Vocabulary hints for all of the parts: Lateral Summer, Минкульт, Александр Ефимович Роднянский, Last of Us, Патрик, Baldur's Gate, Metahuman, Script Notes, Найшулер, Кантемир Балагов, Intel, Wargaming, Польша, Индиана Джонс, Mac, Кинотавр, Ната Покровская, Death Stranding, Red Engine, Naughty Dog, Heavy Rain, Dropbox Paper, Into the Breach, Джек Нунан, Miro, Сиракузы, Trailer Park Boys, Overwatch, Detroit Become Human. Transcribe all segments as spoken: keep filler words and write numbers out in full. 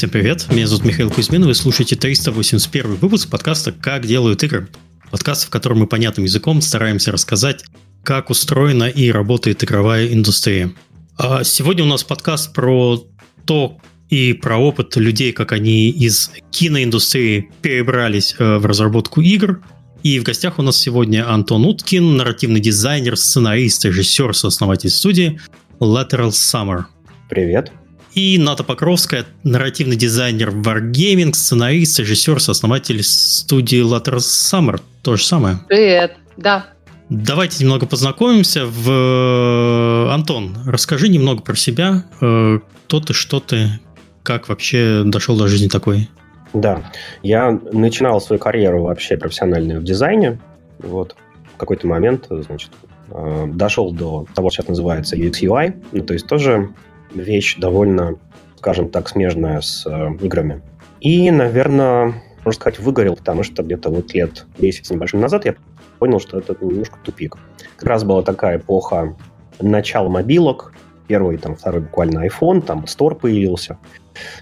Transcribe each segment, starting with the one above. Всем привет, меня зовут Михаил Кузьмин, вы слушаете триста восемьдесят первый выпуск подкаста «Как делают игры». Подкаст, в котором мы понятным языком стараемся рассказать, как устроена и работает игровая индустрия. А сегодня у нас подкаст про то и про опыт людей, как они из киноиндустрии перебрались в разработку игр. И в гостях у нас сегодня Антон Уткин, нарративный дизайнер, сценарист, режиссер, сооснователь студии Lateral Summer. Привет. И Ната Покровская, нарративный дизайнер Wargaming, сценарист, режиссер, сооснователь студии Lateral Summer. То же самое. Привет, да. Давайте немного познакомимся. В... Антон, расскажи немного про себя. Кто ты, что ты, как вообще дошел до жизни такой? Да, я начинал свою карьеру вообще профессиональную в дизайне. Вот, в какой-то момент, значит, дошел до того, что сейчас называется ю экс ю ай. Ну, то есть тоже... вещь довольно, скажем так, смежная с э, играми. И, наверное, можно сказать, выгорел, потому что где-то вот лет десять с небольшим назад я понял, что это немножко тупик. Как раз была такая эпоха начала мобилок. Первый, там, второй буквально iPhone, там, Store появился.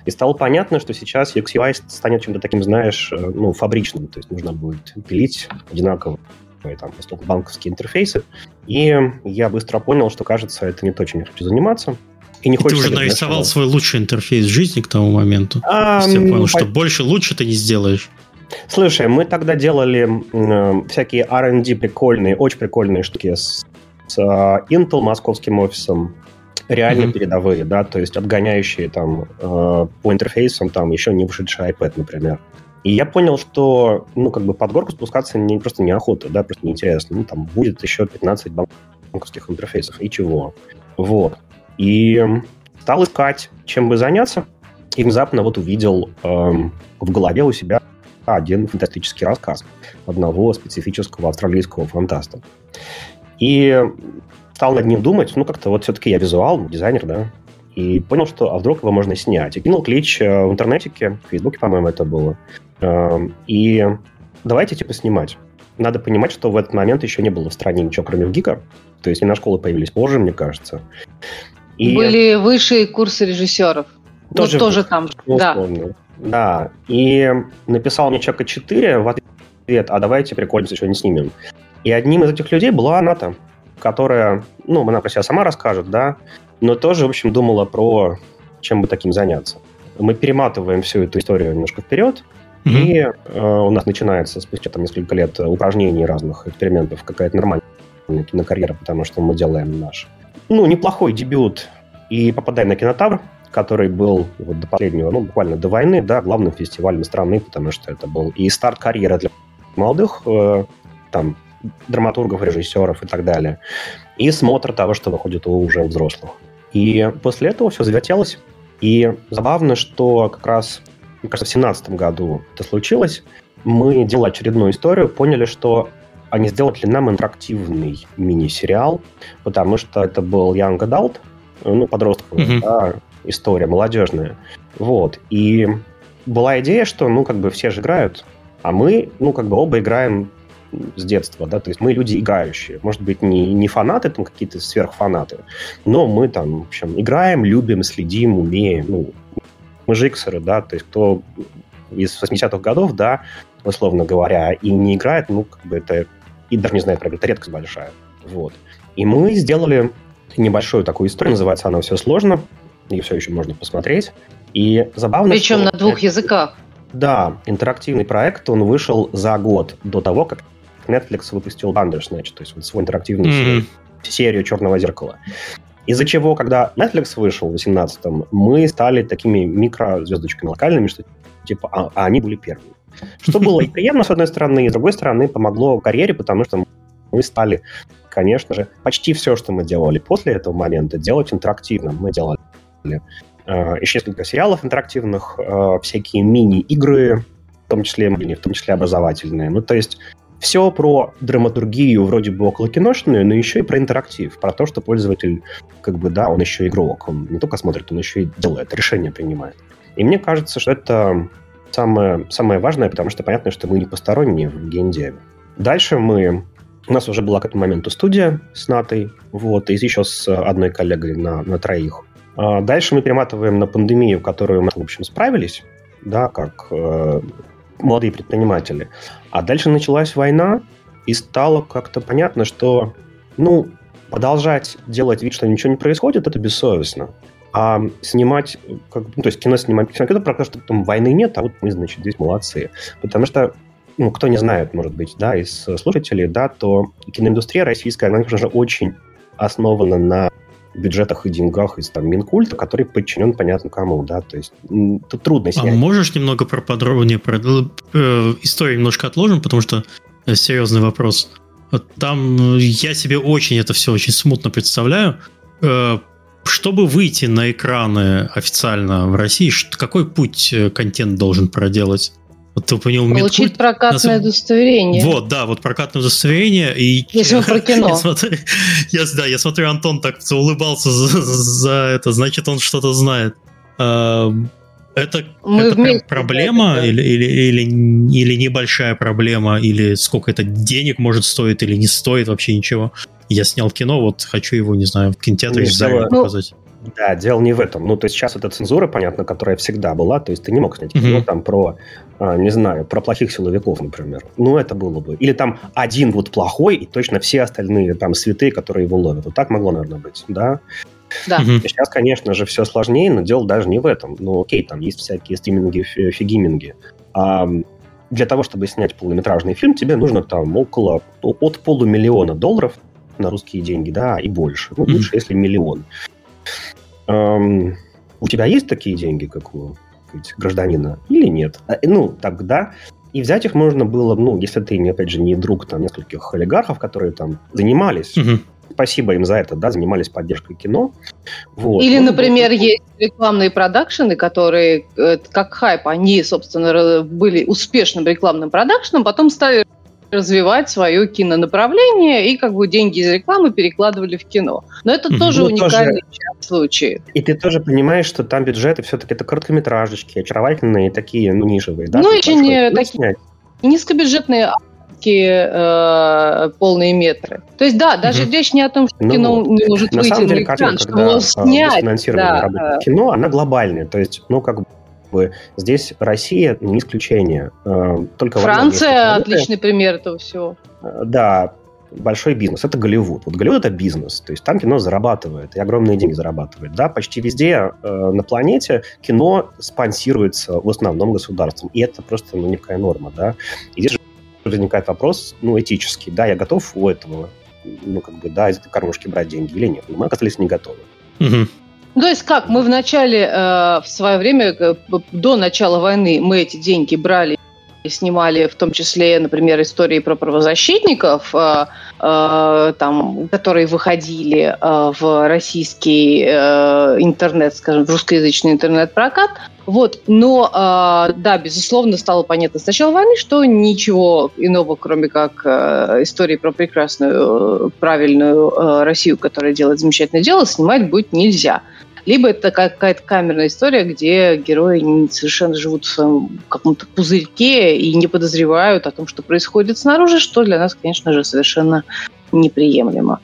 И стало понятно, что сейчас ю экс ю ай станет чем-то таким, знаешь, ну, фабричным. То есть нужно будет пилить одинаково. Там, поскольку банковские интерфейсы. И я быстро понял, что, кажется, это не то, чем я хочу заниматься. И не и ты уже нарисовал свой лучший интерфейс жизни к тому моменту. А, я понял, по... что больше лучше ты не сделаешь. Слушай, мы тогда делали э, всякие ар энд ди прикольные, очень прикольные штуки с, с uh, Intel, московским офисом, реально mm-hmm. передовые, да, то есть отгоняющие там э, по интерфейсам там еще не вышедший iPad, например. И я понял, что, ну, как бы под горку спускаться не, просто неохота, да, просто неинтересно. Ну, там будет еще пятнадцать банковских интерфейсов, и чего. Вот. И стал искать, чем бы заняться, и внезапно вот увидел эм, в голове у себя один фантастический рассказ одного специфического австралийского фантаста. И стал над ним думать, ну, как-то вот все-таки я визуал, дизайнер, да, и понял, что а вдруг его можно снять. И кинул клич в интернетике, в Фейсбуке, по-моему, это было. Эм, и давайте, типа, снимать. Надо понимать, что в этот момент еще не было в стране ничего, кроме ВГИКа. То есть киношколы появились позже, мне кажется. И... были высшие курсы режиссеров. Тоже, ну, тоже там, да. Да. И написал мне человека четыре в ответ, а давайте прикольно еще не снимем. И одним из этих людей была Ната, которая, ну, она про себя сама расскажет, да, но тоже, в общем, думала про, чем бы таким заняться. Мы перематываем всю эту историю немножко вперед, mm-hmm. и э, у нас начинается спустя там несколько лет упражнений разных экспериментов, какая-то нормальная кинокарьера, потому что мы делаем наш... ну, неплохой дебют. И попадаем на Кинотавр, который был вот до последнего, ну, буквально до войны, да, главным фестивалем страны, потому что это был и старт карьеры для молодых, э, там, драматургов, режиссеров и так далее. И смотр того, что выходит у уже взрослых. И после этого все завертелось. И забавно, что как раз, мне кажется, в семнадцатом году это случилось. Мы делали очередную историю, поняли, что... а не сделать ли нам интерактивный мини-сериал, потому что это был Young Adult, ну, подростковая mm-hmm. да, история, молодежная. Вот. И была идея, что, ну, как бы все же играют, а мы, ну, как бы оба играем с детства, да, то есть мы люди играющие. Может быть, не, не фанаты, там, какие-то сверхфанаты, но мы там, в общем, играем, любим, следим, умеем. Ну, мы же иксеры, да, то есть кто из восьмидесятых годов, да, условно говоря, и не играет, ну, как бы это... и даже не знаю, это редкость большая. Вот. И мы сделали небольшую такую историю, называется она «Все сложно», ее все еще можно посмотреть. И забавно... причем на двух это... языках. Да, интерактивный проект, он вышел за год до того, как Netflix выпустил Bandersnatch, то есть вот свою интерактивную mm-hmm. серию «Черного зеркала». Из-за чего, когда Netflix вышел в восемнадцатом, мы стали такими микрозвездочками локальными, что типа, а, а они были первыми. Что было и приятно, с одной стороны, и с другой стороны, помогло карьере, потому что мы стали, конечно же, почти все, что мы делали после этого момента, делать интерактивно. Мы делали э, еще несколько сериалов интерактивных, э, всякие мини-игры, в том числе мини, в том числе образовательные. Ну, то есть все про драматургию, вроде бы около киношную, но еще и про интерактив, про то, что пользователь, как бы, да, он еще игрок, он не только смотрит, он еще и делает, решения принимает. И мне кажется, что это... Самое, самое важное, потому что понятно, что мы не посторонние в геймдеве. Дальше мы... У нас уже была к этому моменту студия с Натой, вот, и еще с одной коллегой на, на троих. Дальше мы перематываем на пандемию, которую мы, в общем, справились, да, как э, молодые предприниматели. А дальше началась война, и стало как-то понятно, что, ну, продолжать делать вид, что ничего не происходит, это бессовестно. А снимать, как, ну, то есть кино снимать, это про то, что там войны нет, а вот мы, значит, здесь молодцы. Потому что, ну, кто не знает, может быть, да, из слушателей, да, то киноиндустрия российская, она, конечно же, очень основана на бюджетах и деньгах из там Минкульта, который подчинен понятно кому, да, то есть тут трудно снять. А можешь немного про подробнее, про э, историю немножко отложим, потому что э, серьезный вопрос. Там я себе очень это все очень смутно представляю. Чтобы выйти на экраны официально в России, какой путь контент должен проделать? Вот ты упомянул Минкульт. Получить прокатное нас... удостоверение. Вот, да, вот прокатное удостоверение. И... Если мы про кино. Я смотрю, я, да, я смотрю, Антон так улыбался за, за это, значит, он что-то знает. Это, это прям проблема это, да. или, или, или, или небольшая проблема, или сколько это денег может стоить, или не стоит вообще ничего. Я снял кино, вот хочу его, не знаю, в кинотеатре ну, показать. Да, дело не в этом. Ну, то есть сейчас эта цензура, понятно, которая всегда была, то есть ты не мог снять кино mm-hmm. там про, не знаю, про плохих силовиков, например. Ну, это было бы. Или там один вот плохой, и точно все остальные там святые, которые его ловят. Вот так могло, наверное, быть, да? Да. Угу. Сейчас, конечно же, все сложнее, но дело даже не в этом. Ну, окей, там есть всякие стриминги, фигиминги. А для того, чтобы снять полнометражный фильм, тебе нужно там около, от полумиллиона долларов на русские деньги, да, и больше. Ну, лучше, угу. если миллион. Эм, у тебя есть такие деньги, как у гражданина, или нет? Ну, тогда... И взять их можно было, ну, если ты, опять же, не друг там нескольких олигархов, которые там занимались... Угу. Спасибо им за это, да, занимались поддержкой кино. Вот. Или, ну, например, вот. Есть рекламные продакшены, которые, как хайп, они, собственно, были успешным рекламным продакшеном, потом стали развивать свое кинонаправление, и как бы деньги из рекламы перекладывали в кино. Но это mm-hmm. тоже ну, уникальный тоже... случай. И ты тоже понимаешь, что там бюджеты все-таки это короткометражечки, очаровательные, такие, ну, нишевые, да? Ну, еще не такие низкобюджетные... полные метры. То есть, да, даже mm-hmm. речь не о том, что ну, кино не может выйти на, на экран, что его снять. Да. Работы, кино, она глобальная. То есть, ну, как бы здесь Россия не исключение. Только Франция отличный пример этого всего. Да, большой бизнес. Это Голливуд. Вот Голливуд – это бизнес. То есть, там кино зарабатывает, и огромные деньги зарабатывает. Да, почти везде э, на планете кино спонсируется в основном государством. И это просто ну, некая норма, да. И здесь возникает вопрос, ну, этический, да, я готов у этого, ну, как бы, да, из этой кормушки брать деньги или нет. Мы оказались не готовы. Угу. Ну, то есть как, мы в начале, э, в свое время, э, до начала войны мы эти деньги брали и снимали, в том числе, например, истории про правозащитников, э, э, там, которые выходили э, в российский э, интернет, скажем, в русскоязычный интернет-прокат. Вот, но, э, да, безусловно, стало понятно с начала войны, что ничего иного, кроме как э, истории про прекрасную, э, правильную э, Россию, которая делает замечательное дело, снимать будет нельзя. Либо это какая-то камерная история, где герои совершенно живут в своем каком-то пузырьке и не подозревают о том, что происходит снаружи, что для нас, конечно же, совершенно неприемлемо.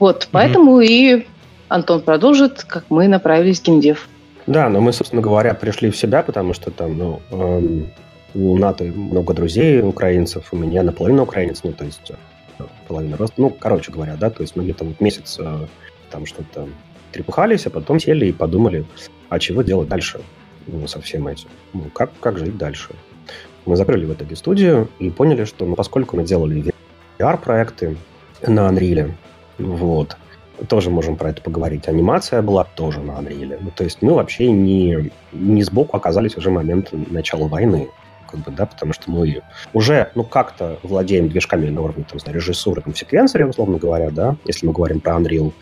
Вот, поэтому mm-hmm. и Антон продолжит, как мы направились в Киндев. Да, но мы, собственно говоря, пришли в себя, потому что там, ну, эм, у НАТО много друзей украинцев, у меня наполовину украинец, ну, то есть половина роста, ну, короче говоря, да, то есть мы где-то вот месяц э, там что-то трепухались, а потом сели и подумали, а чего делать дальше ну, со всем этим, ну, как, как жить дальше. Мы закрыли в итоге студию и поняли, что, ну, поскольку мы делали ви ар-проекты на Unreal, вот, тоже можем про это поговорить. Анимация была тоже на Unreal. Ну, то есть мы вообще не, не сбоку оказались уже в момент начала войны. Как бы, да, потому что мы уже ну, как-то владеем движками на уровне там, режиссуры, там, секвенсоры, условно говоря, да, если мы говорим про Unreal.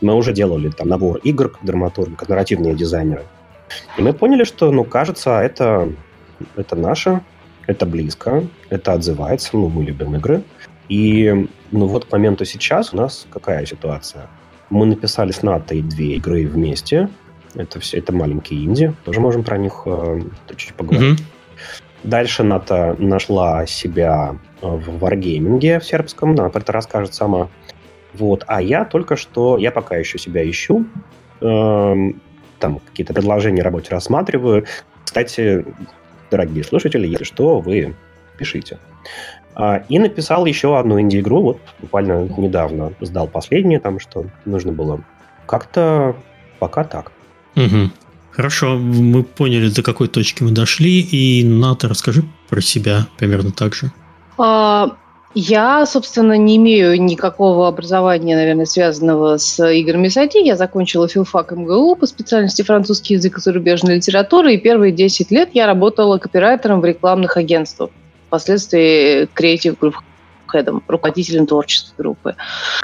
Мы уже делали там, набор игр как драматурги, как нарративные дизайнеры. И мы поняли, что, ну, кажется, это, это наше, это близко, это отзывается, ну, мы любим игры. И ну, вот к моменту сейчас у нас какая ситуация? Мы написали с Натой две игры вместе. Это все, это маленькие инди. Тоже можем про них э, чуть-чуть поговорить. Mm-hmm. Дальше Ната нашла себя в Wargaming в сербском. Она про это расскажет сама. Вот. А я только что... Я пока еще себя ищу. там какие-то предложения о работе рассматриваю. Кстати, дорогие слушатели, если что, вы пишите. И написал еще одну инди-игру, вот буквально недавно сдал последнюю, там что нужно было. Как-то пока так. Угу. Хорошо, мы поняли, до какой точки мы дошли. И, Ната, расскажи про себя примерно так же. А... Я, собственно, не имею никакого образования, наверное, связанного с играми сай ти. Я закончила филфак эм гэ у по специальности французский язык и зарубежная литература, и первые десять лет я работала копирайтером в рекламных агентствах, впоследствии Creative Group Head'ом, руководителем творческой группы.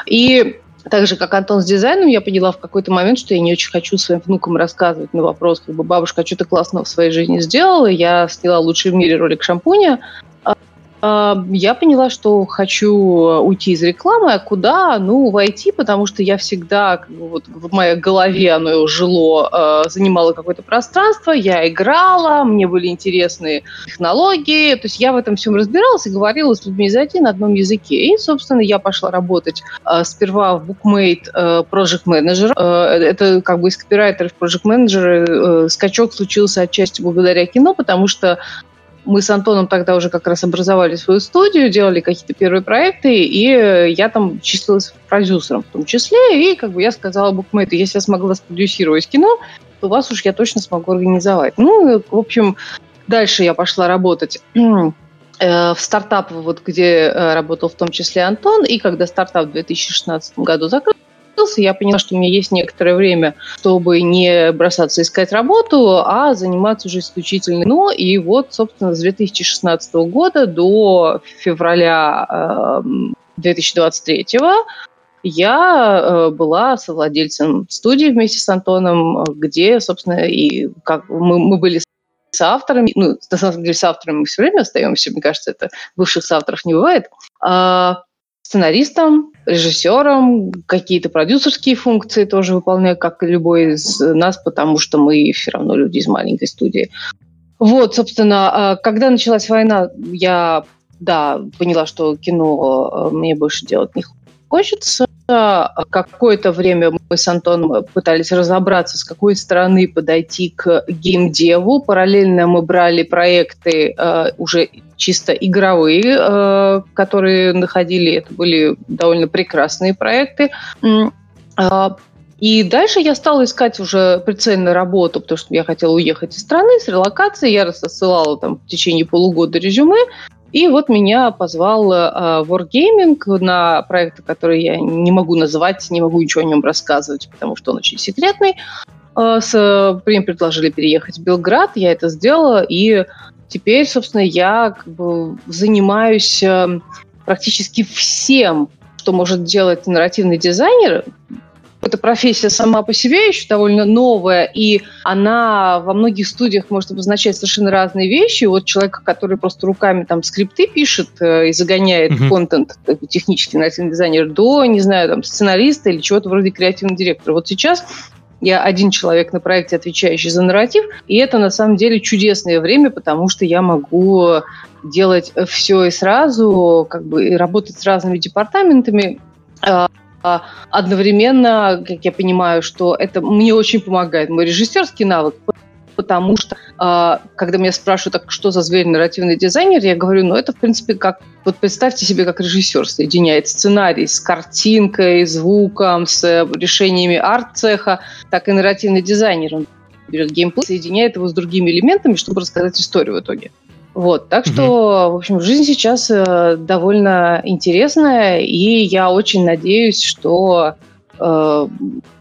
И так же, как Антон с дизайном, я поняла в какой-то момент, что я не очень хочу своим внукам рассказывать на вопрос, как бы бабушка что-то классного в своей жизни сделала. Я сняла лучший в мире ролик шампуня. Я поняла, что хочу уйти из рекламы, а куда? Ну, в ай ти, потому что я всегда, вот в моей голове оно жило, занимало какое-то пространство, я играла, мне были интересны технологии, то есть я в этом всем разбиралась и говорила с людьми из ай ти на одном языке. И, собственно, я пошла работать сперва в BookMate Project Manager. Это как бы из копирайтеров Project Manager скачок случился отчасти благодаря кино, потому что мы с Антоном тогда уже как раз образовали свою студию, делали какие-то первые проекты, и я там числилась продюсером в том числе, и как бы я сказала букмейту, если я смогла спродюсировать кино, то вас уж я точно смогу организовать. Ну, в общем, дальше я пошла работать в стартап, вот где работал в том числе Антон, и когда стартап в две тысячи шестнадцатом году закрылся, я поняла, что у меня есть некоторое время, чтобы не бросаться искать работу, а заниматься уже исключительно. Ну и вот, собственно, с две тысячи шестнадцатого года до февраля две тысячи двадцать третьего я была совладельцем студии вместе с Антоном, где, собственно, и как мы, мы были соавторами. Ну, на самом деле, соавторами мы все время остаемся, мне кажется, это бывших соавторов не бывает. Сценаристом, режиссером, какие-то продюсерские функции тоже выполняю, как и любой из нас, потому что мы все равно люди из маленькой студии. Вот, собственно, когда началась война, я, да, поняла, что кино мне больше делать не хочется. Какое-то время мы с Антоном пытались разобраться, с какой стороны подойти к геймдеву. Параллельно мы брали проекты э, уже чисто игровые, э, которые находили. Это были довольно прекрасные проекты. И дальше я стала искать уже прицельно работу, потому что я хотела уехать из страны с релокацией. Я рассылала там в течение полугода резюме. И вот меня позвал э, Wargaming на проект, который я не могу называть, не могу ничего о нем рассказывать, потому что он очень секретный. Э, с, им предложили переехать в Белград, я это сделала, и теперь, собственно, я как бы занимаюсь э, практически всем, что может делать нарративный дизайнер. Эта профессия сама по себе еще довольно новая, и она во многих студиях может обозначать совершенно разные вещи. Вот человек, который просто руками там скрипты пишет э, и загоняет mm-hmm. контент, технический нарративный дизайнер, до, не знаю, там, сценариста или чего-то вроде креативного директора. Вот сейчас я один человек на проекте, отвечающий за нарратив, и это на самом деле чудесное время, потому что я могу делать все и сразу, как бы, и работать с разными департаментами. Одновременно, как я понимаю, что это мне очень помогает мой режиссерский навык, потому что, когда меня спрашивают, так, что за зверь нарративный дизайнер, я говорю, ну, это, в принципе, как... Вот представьте себе, как режиссер соединяет сценарий с картинкой, звуком, с решениями арт-цеха, так и нарративный дизайнер. Он берет геймплей, соединяет его с другими элементами, чтобы рассказать историю в итоге. Вот, так что, mm-hmm. в общем, жизнь сейчас э, довольно интересная, и я очень надеюсь, что э,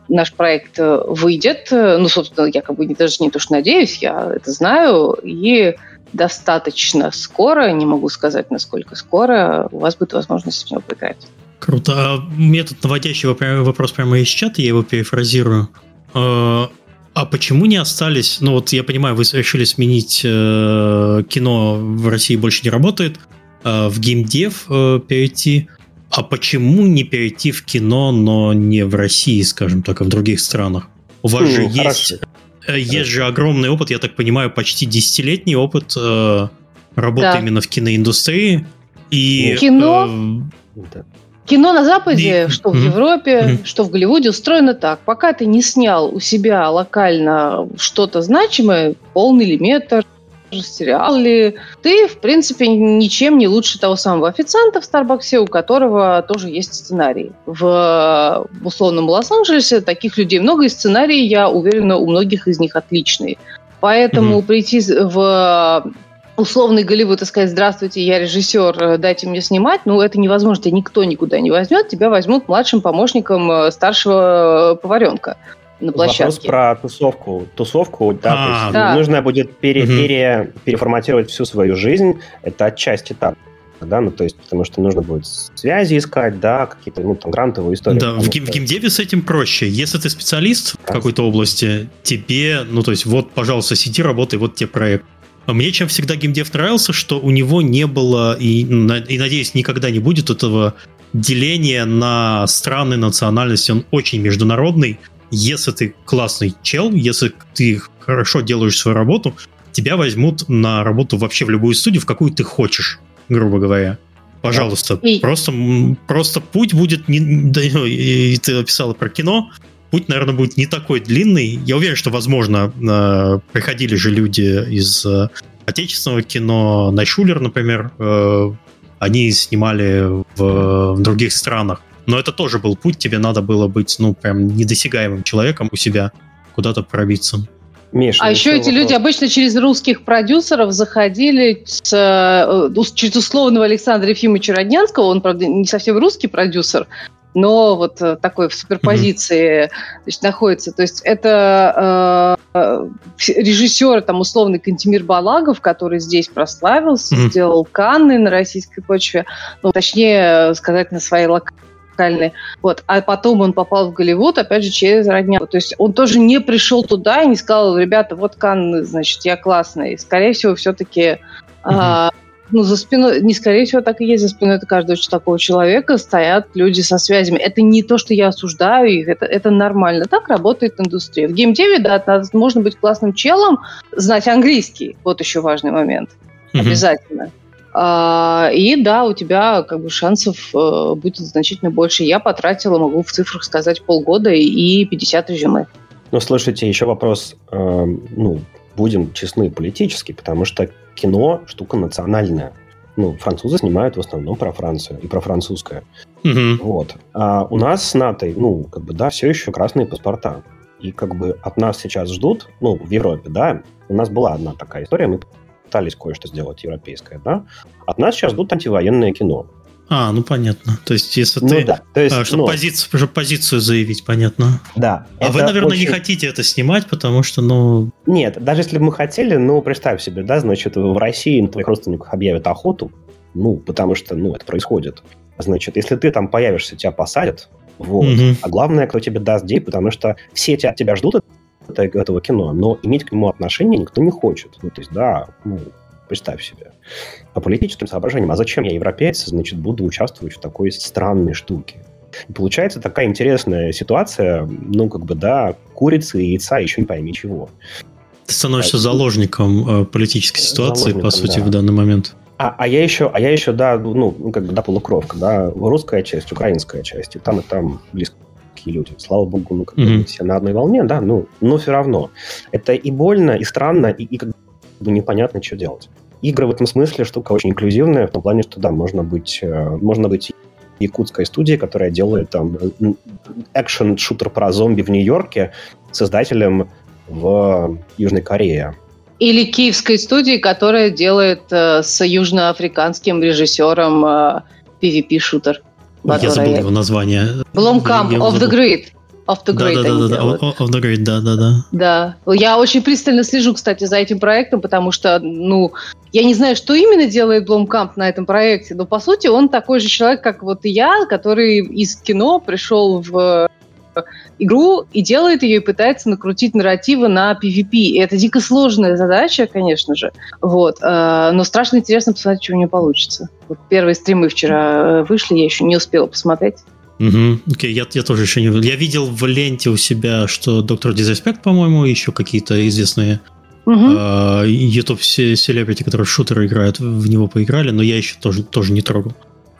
наш проект выйдет. Ну, собственно, я как бы не, даже не то, что надеюсь, я это знаю, и достаточно скоро, не могу сказать, насколько скоро, у вас будет возможность с ним поиграть. Круто. А метод наводящий вопрос прямо из чата, я его перефразирую. А почему не остались? Ну, вот я понимаю, вы решили сменить э, кино в России больше не работает, э, в геймдев э, перейти. А почему не перейти в кино, но не в России, скажем так, а в других странах? У вас ну, же хорошо. есть, э, есть хорошо. же огромный опыт, я так понимаю, почти десятилетний опыт э, работы да. именно в киноиндустрии. И, кино? Э, Кино на Западе, что в Европе, что в Голливуде устроено так. Пока ты не снял у себя локально что-то значимое, полный ли метр, сериал ли, ты, в принципе, ничем не лучше того самого официанта в Старбаксе, у которого тоже есть сценарий. В условном Лос-Анджелесе таких людей много, и сценарии, я уверена, у многих из них отличные. Поэтому mm-hmm. прийти в... условный Голливуд и сказать: «Здравствуйте, я режиссер, дайте мне снимать», ну, это невозможно, тебя никто никуда не возьмет, тебя возьмут младшим помощником старшего поваренка на площадке. Вопрос про тусовку. Тусовку, да, а, то есть да. нужно будет пере, угу. пере, переформатировать всю свою жизнь, это отчасти так. Да, ну, то есть, потому что нужно будет связи искать, да, какие-то, ну, там, грантовые истории. Да, в, гейм- в геймдеве с этим проще. Если ты специалист да. в какой-то области, тебе, ну, то есть, вот, пожалуйста, сиди, работай, вот тебе проект. Мне чем всегда геймдев нравился, что у него не было, и, и, надеюсь, никогда не будет этого деления на страны, национальности. Он очень международный. Если ты классный чел, если ты хорошо делаешь свою работу, тебя возьмут на работу вообще в любую студию, в какую ты хочешь, грубо говоря. Пожалуйста. И... Просто, просто путь будет... Не, да, и ты писала про кино... Путь, наверное, будет не такой длинный. Я уверен, что, возможно, э, приходили же люди из э, отечественного кино. Найшулер, например, э, они снимали в, в других странах. Но это тоже был путь. Тебе надо было быть, ну, прям недосягаемым человеком у себя, куда-то пробиться. Миша, а еще эти вопрос. Люди обычно через русских продюсеров заходили с, через условного Александра Ефимовича Роднянского. Он, правда, не совсем русский продюсер, но вот такой в суперпозиции mm-hmm. значит, находится. То есть это э, режиссер, там, условный Кантемир Балагов, который здесь прославился, mm-hmm. сделал Канны на российской почве, ну, точнее сказать, на своей локальной. Вот. А потом он попал в Голливуд, опять же, через Роднянского. То есть он тоже не пришел туда и не сказал: «Ребята, вот Канны, значит, я классный». Скорее всего, все-таки... Mm-hmm. Э, Ну, за спиной, не скорее всего, так и есть, за спиной каждого такого человека стоят люди со связями. Это не то, что я осуждаю их, это, это нормально. Так работает индустрия. В геймдеве, да, можно быть классным челом, знать английский. Вот еще важный момент. Mm-hmm. Обязательно. А, и да, у тебя как бы шансов будет значительно больше. Я потратила, могу в цифрах сказать, полгода и пятьдесят резюме. Ну, слушайте, еще вопрос, э, ну, будем честны политически, потому что кино – штука национальная. Ну, французы снимают в основном про Францию и про французское. Mm-hmm. Вот. А у нас с Натой, ну, как бы, да, все еще красные паспорта. И как бы от нас сейчас ждут, ну, в Европе, да, у нас была одна такая история, мы пытались кое-что сделать европейское, да, от нас сейчас ждут антивоенное кино. А, ну понятно. То есть, если ну, ты... Да. То есть, а, чтобы, ну, позицию, чтобы позицию заявить, понятно. Да. А вы, наверное, очень... не хотите это снимать, потому что, ну... Нет, даже если бы мы хотели, ну, представь себе, да, значит, в России на твоих родственников объявят охоту, ну, потому что, ну, это происходит. Значит, если ты там появишься, тебя посадят, вот. Угу. А главное, кто тебе даст денег, потому что все тебя, тебя ждут от этого кино, но иметь к нему отношение никто не хочет. Ну, то есть, да, ну... Представь себе. По политическим соображениям. А зачем я, европеец, значит, буду участвовать в такой странной штуке? И получается такая интересная ситуация, ну, как бы, да, курицы и яйца, еще не пойми чего. Ты становишься а, заложником э, политической ситуации, по сути, да. в данный момент. А, а я еще, а я еще, да, ну, как бы, да, полукровка, да, русская часть, украинская часть, и там, и там близко. Люди. Слава богу, ну, как mm-hmm. бы все на одной волне, да, ну, но все равно. Это и больно, и странно, и, и как бы непонятно, что делать. Игры в этом смысле штука очень инклюзивная, в том плане, что да, можно быть, можно быть якутской студией, которая делает там экшен-шутер про зомби в Нью-Йорке, создателем в Южной Корее. Или киевской студии, которая делает э, с южноафриканским режиссером э, пи ви пи-шутер. Я забыл его название. Blomkamp, Of the Grid. Of the Grid, да, да, да, Of the Grid, да, да, да. Да. Я очень пристально слежу, кстати, за этим проектом, потому что, ну, я не знаю, что именно делает Blomkamp на этом проекте, но, по сути, он такой же человек, как вот и я, который из кино пришел в игру и делает ее, и пытается накрутить нарративы на пи ви пи. И это дико сложная задача, конечно же. Вот. Но страшно интересно посмотреть, что у нее получится. Вот первые стримы вчера вышли, я еще не успела посмотреть. Угу, окей, я, я тоже еще не... Я видел в ленте у себя, что Доктор Дизреспект, по-моему, еще какие-то известные угу. э, YouTube-селебрити, которые в шутеры играют, в него поиграли, но я еще тоже, тоже не трогал.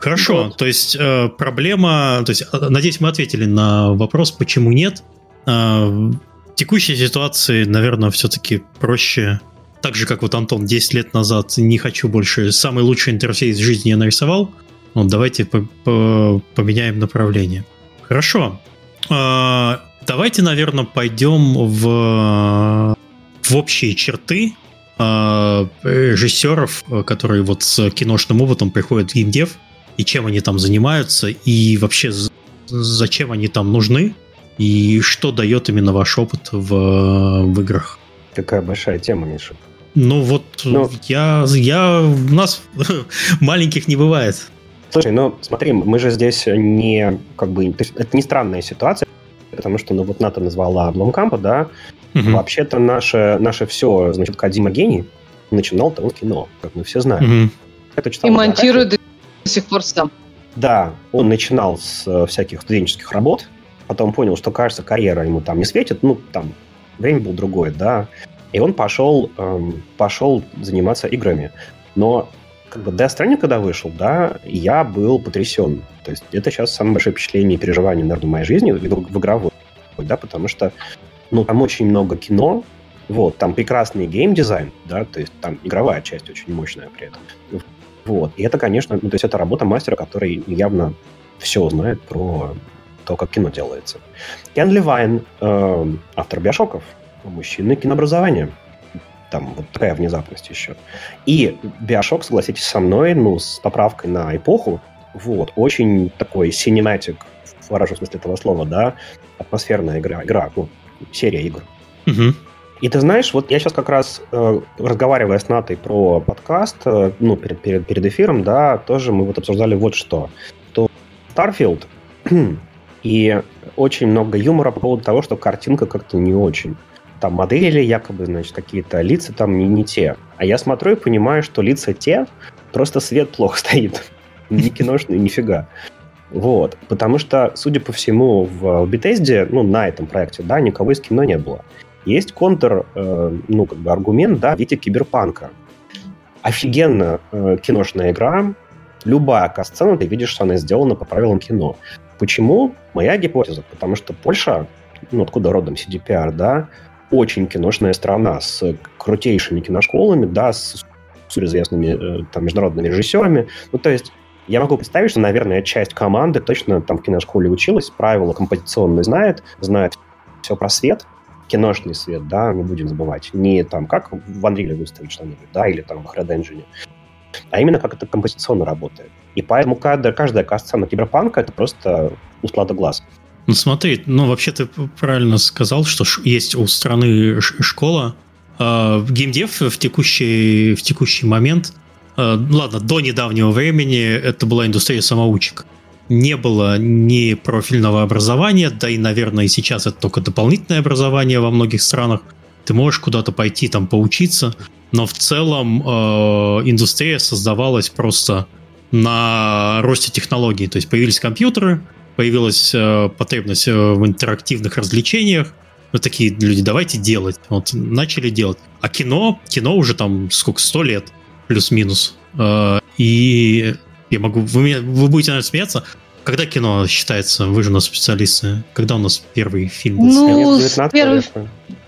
Хорошо, вот. То есть э, проблема... То есть, надеюсь, мы ответили на вопрос, почему нет. Э, в текущей ситуации, наверное, все-таки проще... Так же, как вот Антон десять лет назад, не хочу больше, самый лучший интерфейс в жизни я нарисовал. Вот, давайте по- по- поменяем направление. Хорошо. Э, давайте, наверное, пойдем в, в общие черты э, режиссеров, которые вот с киношным опытом приходят в геймдев, и чем они там занимаются, и вообще зачем они там нужны, и что дает именно ваш опыт в, в играх. Какая большая тема, Миша. Ну вот ну, я, я... У нас маленьких не бывает. Слушай, ну смотри, мы же здесь не... как бы это не странная ситуация, потому что, ну вот Ната назвала Бломкампа, да? Uh-huh. Вообще-то наше, наше все, значит, Кодзима гений, начинал-то он кино, как мы все знаем. Uh-huh. И монтирует до сих пор сам. Да, он начинал с всяких студенческих работ, потом понял, что, кажется, карьера ему там не светит, ну там... Время было другое, да. И он пошел, эм, пошел заниматься играми. Но как бы Death Stranding, когда вышел, да, я был потрясен. То есть это сейчас самое большое впечатление и переживание, наверное, в моей жизни, в игровой, да, потому что, ну, там очень много кино, вот, там прекрасный геймдизайн, да, то есть там игровая часть очень мощная при этом. Вот, и это, конечно, ну, то есть это работа мастера, который явно все знает про... то, как кино делается. Кен Левайн, э, автор «Биошоков», мужчины кинообразования. Там вот такая внезапность еще. И «Биошок», согласитесь со мной, ну, с поправкой на эпоху, вот, очень такой синематик, выражу в смысле этого слова, да, атмосферная игра, игра, ну, серия игр. Угу. И ты знаешь, вот я сейчас как раз, э, разговаривая с Натой про подкаст, э, ну, перед, перед, перед эфиром, да, тоже мы вот обсуждали вот что. То «Старфилд», и очень много юмора по поводу того, что картинка как-то не очень. Там модели якобы, значит, какие-то лица там не, не те. А я смотрю и понимаю, что лица те, просто свет плохо стоит. Не киношный, нифига. Вот. Потому что, судя по всему, в Бетезде, ну, на этом проекте, да, никого из кино не было. Есть контр, э, ну, как бы аргумент, да, в виде киберпанка. Офигенно э, киношная игра. Любая касцена, ты видишь, что она сделана по правилам кино. Почему? Моя гипотеза. Потому что Польша, ну, откуда родом си ди пи ар, да, очень киношная страна с крутейшими киношколами, да, с суперизвестными там международными режиссерами. Ну, то есть я могу представить, что, наверное, часть команды точно там в киношколе училась, правила композиционные знает, знает все про свет, киношный свет, да, не будем забывать. Не там, как в Unreal выставить что-нибудь, да, или там в Red Engine. А именно как это композиционно работает. И поэтому каждая, каждая касцена киберпанка — это просто услада глаз. Ну смотри, ну вообще ты правильно сказал, что есть у страны ш- школа. Э, геймдев в текущий, в текущий момент, э, ладно, до недавнего времени это была индустрия самоучек. Не было ни профильного образования, да и, наверное, и сейчас это только дополнительное образование во многих странах. Ты можешь куда-то пойти там поучиться, но в целом э, индустрия создавалась просто на росте технологий. То есть появились компьютеры, появилась э, потребность в интерактивных развлечениях. Вот такие люди, давайте делать. Вот начали делать. А кино, кино уже там сколько, сто лет плюс-минус. Э, и я могу, вы, меня, вы будете, наверное, смеяться. Когда кино считается? Вы же у нас специалисты. Когда у нас первый фильм был? Ну, первый...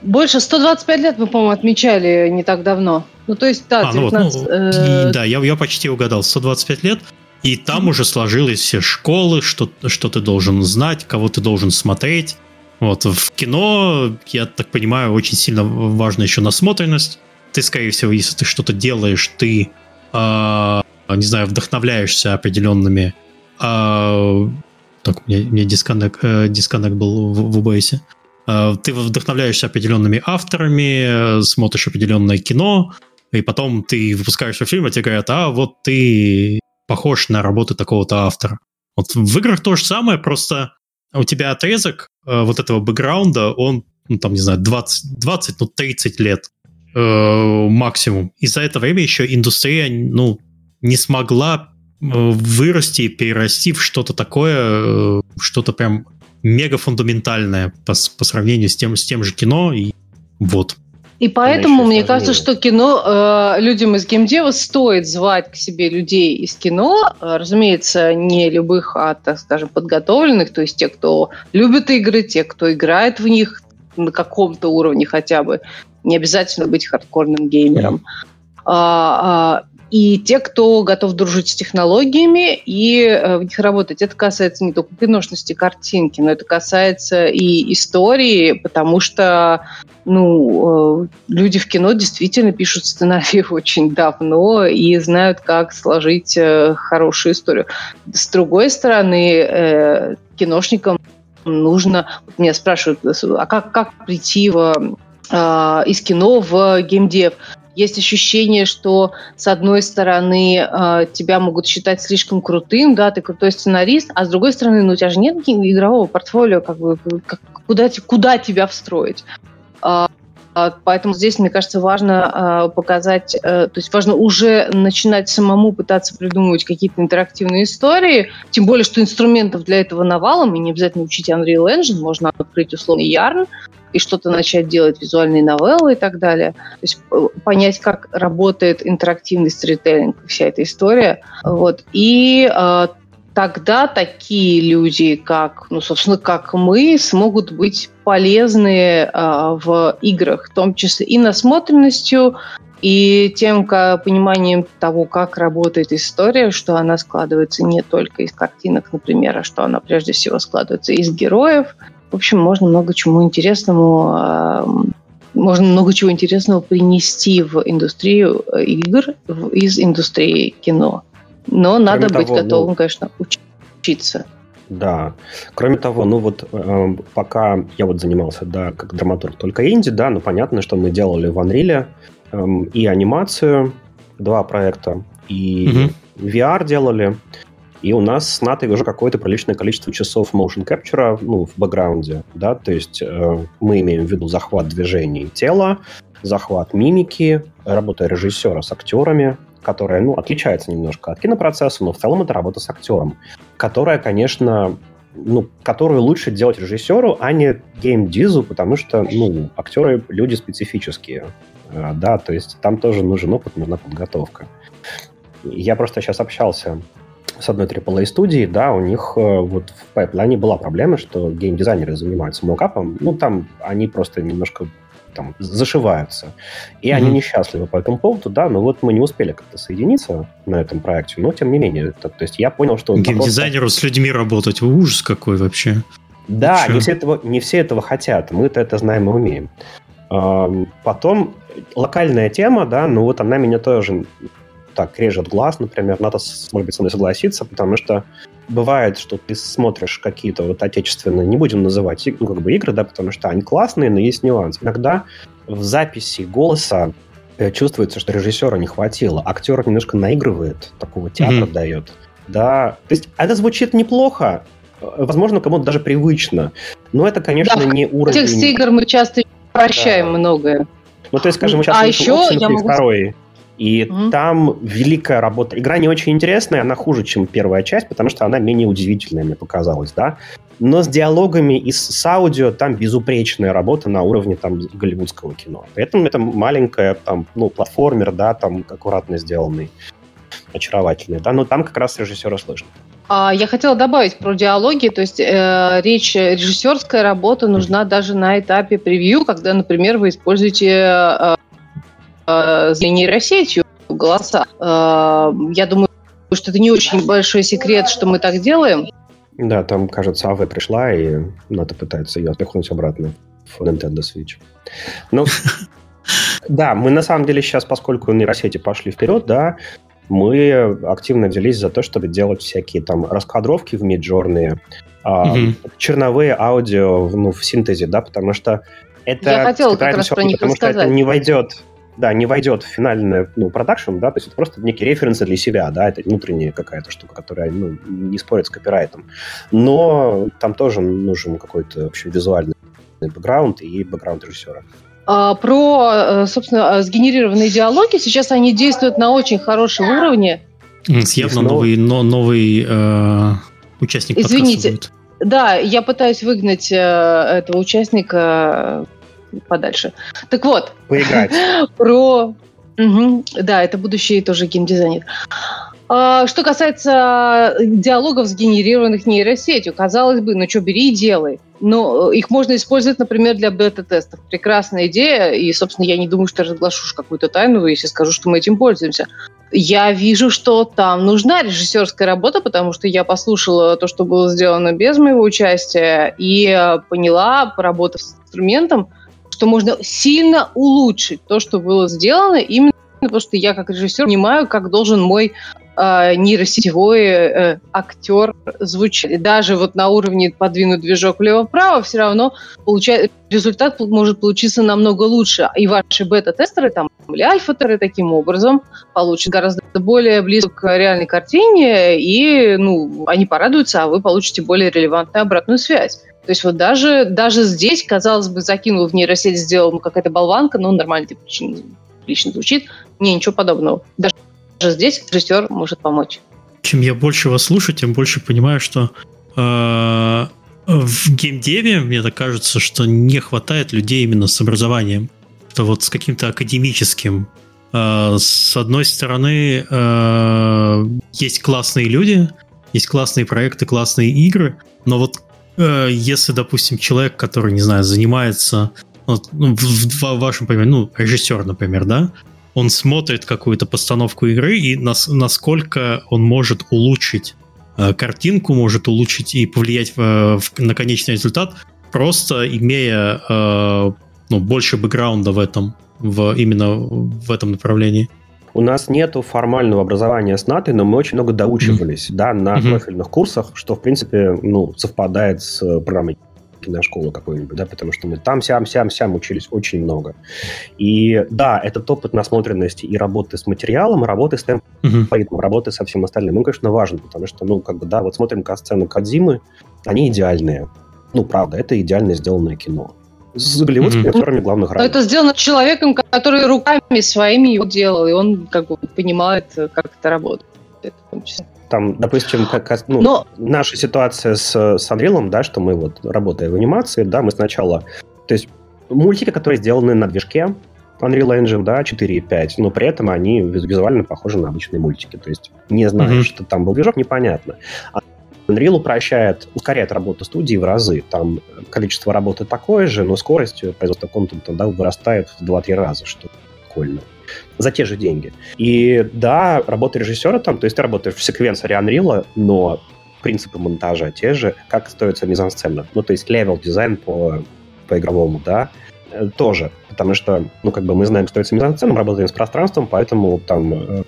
Больше сто двадцать пять лет мы, по-моему, отмечали не так давно. Ну, то есть, да, а, девятнадцать... ну, вот, ну, и, да, я, я почти угадал. сто двадцать пять лет, и там mm-hmm. уже сложились все школы, что, что ты должен знать, кого ты должен смотреть. Вот. В кино, я так понимаю, очень сильно важна еще насмотренность. Ты, скорее всего, если ты что-то делаешь, ты, э, не знаю, вдохновляешься определенными... А, так, у меня, у меня дисконнект, э, дисконнект был в, в Убейсе. А, ты вдохновляешься определенными авторами, смотришь определенное кино, и потом ты выпускаешь фильм, а тебе говорят, а вот ты похож на работу такого-то автора. Вот в играх то же самое, просто у тебя отрезок э, вот этого бэкграунда, он, ну, там, не знаю, двадцать, двадцать, ну, тридцать лет э, максимум. И за это время еще индустрия, ну, не смогла вырасти и перерасти в что-то такое, что-то прям мега фундаментальное по, по сравнению с тем, с тем же кино. И вот. И поэтому мне кажется, что кино э, людям из геймдева стоит звать к себе людей из кино, разумеется, не любых, а, так скажем, подготовленных, то есть те, кто любит игры, те, кто играет в них на каком-то уровне хотя бы, не обязательно быть хардкорным геймером. А, а, и те, кто готов дружить с технологиями и э, в них работать. Это касается не только киношности картинки, но это касается и истории, потому что ну, э, люди в кино действительно пишут сценарии очень давно и знают, как сложить э, хорошую историю. С другой стороны, э, киношникам нужно... Меня спрашивают, а как, как прийти в, э, из кино в геймдев? Есть ощущение, что, с одной стороны, тебя могут считать слишком крутым, да, ты крутой сценарист, а с другой стороны, ну, у тебя же нет игрового портфолио, как бы, как, куда, куда тебя встроить. Поэтому здесь, мне кажется, важно показать, то есть важно уже начинать самому пытаться придумывать какие-то интерактивные истории, тем более, что инструментов для этого навалом, и не обязательно учить Unreal Engine, можно открыть условный Yarn, и что-то начать делать, визуальные новеллы и так далее. То есть понять, как работает интерактивный сторителлинг, вся эта история. Вот. И э, тогда такие люди, как, ну, собственно, как мы, смогут быть полезны э, в играх, в том числе и насмотренностью, и тем как, пониманием того, как работает история, что она складывается не только из картинок, например, а что она прежде всего складывается из героев. В общем, можно много чему интересному, можно много чего интересного принести в индустрию игр из индустрии кино. Но надо Кроме быть того, готовым, ну, конечно, учиться. Да. Кроме того, ну вот э, пока я вот занимался, да, как драматург только инди, да, ну понятно, что мы делали в Unreal э, и анимацию, два проекта, и угу. ви ар делали. И у нас с Натой уже какое-то приличное количество часов motion capture, ну, в бэкграунде, да, то есть э, мы имеем в виду захват движений тела, захват мимики, работа режиссера с актерами, которая, ну, отличается немножко от кинопроцесса, но в целом это работа с актером, которая, конечно, ну, которую лучше делать режиссеру, а не геймдизу, потому что, ну, актеры люди специфические, э, да, то есть там тоже нужен опыт, нужна подготовка. Я просто сейчас общался с одной триплэй-студии, да, у них вот в пайплайне была проблема, что геймдизайнеры занимаются мокапом, ну, там они просто немножко там зашиваются, и mm-hmm. они несчастливы по этому поводу, да, но вот мы не успели как-то соединиться на этом проекте, но тем не менее, это, то есть я понял, что... Геймдизайнеру просто... с людьми работать, ужас какой вообще. Да, не все, этого, не все этого хотят, мы-то это знаем и умеем. Потом локальная тема, да, ну вот она меня тоже... так режет глаз, например, Ната, может быть, со мной согласиться, потому что бывает, что ты смотришь какие-то вот отечественные, не будем называть, ну, как бы игры, да, потому что они классные, но есть нюанс. Иногда в записи голоса чувствуется, что режиссера не хватило, актер немножко наигрывает, такого театра mm-hmm. дает. Да, то есть это звучит неплохо, возможно, кому-то даже привычно, но это, конечно, да, не уровень... В тексте игр мы часто прощаем да. многое. Ну, то есть, скажем, мы сейчас... А еще я могу... второй. И mm-hmm. там великая работа. Игра не очень интересная, она хуже, чем первая часть, потому что она менее удивительная, мне показалось, да. Но с диалогами и с аудио там безупречная работа на уровне там голливудского кино. Поэтому это маленькая там, ну, платформер, да, там аккуратно сделанный, очаровательный, да. Но там как раз режиссера слышно. А, я хотела добавить про диалоги, то есть э, речь, режиссерская работа нужна mm-hmm. даже на этапе превью, когда, например, вы используете... Э, с нейросетью голоса. Я думаю, что это не очень большой секрет, что мы так делаем. Да, там, кажется, АВ пришла, и Ната пытается ее отпихнуть обратно в Nintendo Switch. Ну, да, мы на самом деле сейчас, поскольку нейросети пошли вперед, да, мы активно взялись за то, чтобы делать всякие там раскадровки в миджорные, mm-hmm. черновые аудио, ну, в синтезе, да, потому что это... Я хотела как раз про них рассказать. Потому что это не войдет... Да, не войдет в финальный, ну, продакшн, да, то есть это просто некий референс для себя, да, это внутренняя какая-то штука, которая, ну, не спорит с копирайтом. Но там тоже нужен какой-то вообще визуальный бэкграунд и бэкграунд режиссера. А, про, собственно, сгенерированные диалоги, сейчас они действуют на очень хорошем уровне. Явно новый, но, новый э, участник подкаста будет. Извините, да, я пытаюсь выгнать э, этого участника... подальше. Так вот. Поиграть. Про... Угу. Да, это будущий тоже геймдизайнер. А, что касается диалогов, сгенерированных нейросетью, казалось бы, ну что, бери и делай. Но их можно использовать, например, для бета-тестов. Прекрасная идея, и, собственно, я не думаю, что разглашу какую-то тайну, если скажу, что мы этим пользуемся. Я вижу, что там нужна режиссерская работа, потому что я послушала то, что было сделано без моего участия, и поняла, поработав с инструментом, что можно сильно улучшить то, что было сделано, именно потому что я как режиссер понимаю, как должен мой э, нейросетевой э, актер звучать. И даже вот на уровне подвинуть движок влево-вправо, все равно получает, результат может получиться намного лучше. И ваши бета-тестеры там, или альфа-тестеры таким образом получат гораздо более близко к реальной картине, и ну, они порадуются, а вы получите более релевантную обратную связь. То есть вот даже, даже здесь, казалось бы, закинул в нейросеть, сделал какая-то болванка, но нормально лично звучит. Не, ничего подобного. Даже здесь режиссер может помочь. Чем я больше вас слушаю, тем больше понимаю, что э, в геймдеве, мне так кажется, что не хватает людей именно с образованием. Что вот с каким-то академическим. Э, с одной стороны, э, есть классные люди, есть классные проекты, классные игры, но вот если, допустим, человек, который, не знаю, занимается, ну, в, в, в вашем понимании, ну, режиссер, например, да, он смотрит какую-то постановку игры и нас, насколько он может улучшить э, картинку, может улучшить и повлиять э, в, на конечный результат, просто имея э, ну, больше бэкграунда в этом, в, именно в этом направлении. У нас нет формального образования с Натой, но мы очень много доучивались, mm-hmm. да, на mm-hmm. профильных курсах, что, в принципе, ну, совпадает с программой киношколы какой-нибудь, да, потому что мы там-сям-сям-сям учились очень много. И да, этот опыт насмотренности и работы с материалом, и работы с темпом, mm-hmm. работы со всем остальным, он, конечно, важен, потому что, ну, как бы, да, вот смотрим сцены Кодзимы, они идеальные. Ну, правда, это идеально сделанное кино. С голливудскими актерами mm-hmm. главных ролей. Но это сделано человеком, который руками своими его делал, и он как бы понимает, как это работает. Там, допустим, как, ну, Но... наша ситуация с, с Unreal, да, что мы вот работаем в анимации, да, мы сначала... То есть мультики, которые сделаны на движке Unreal Engine, да, четыре и пять, но при этом они визуально похожи на обычные мультики. То есть не знаешь, mm-hmm. что там был движок, непонятно. Unreal упрощает, ускоряет работу студии в разы. Там количество работы такое же, но скорость производства контента, да, вырастает в два-три раза, что прикольно. За те же деньги. И да, работа режиссера там, то есть ты работаешь в секвенсоре Unreal, но принципы монтажа те же, как строится мизансцена. Ну, то есть левел дизайн по, по игровому, да, тоже. Потому что, ну, как бы мы знаем, что строится мизансцена, мы работаем с пространством, поэтому там,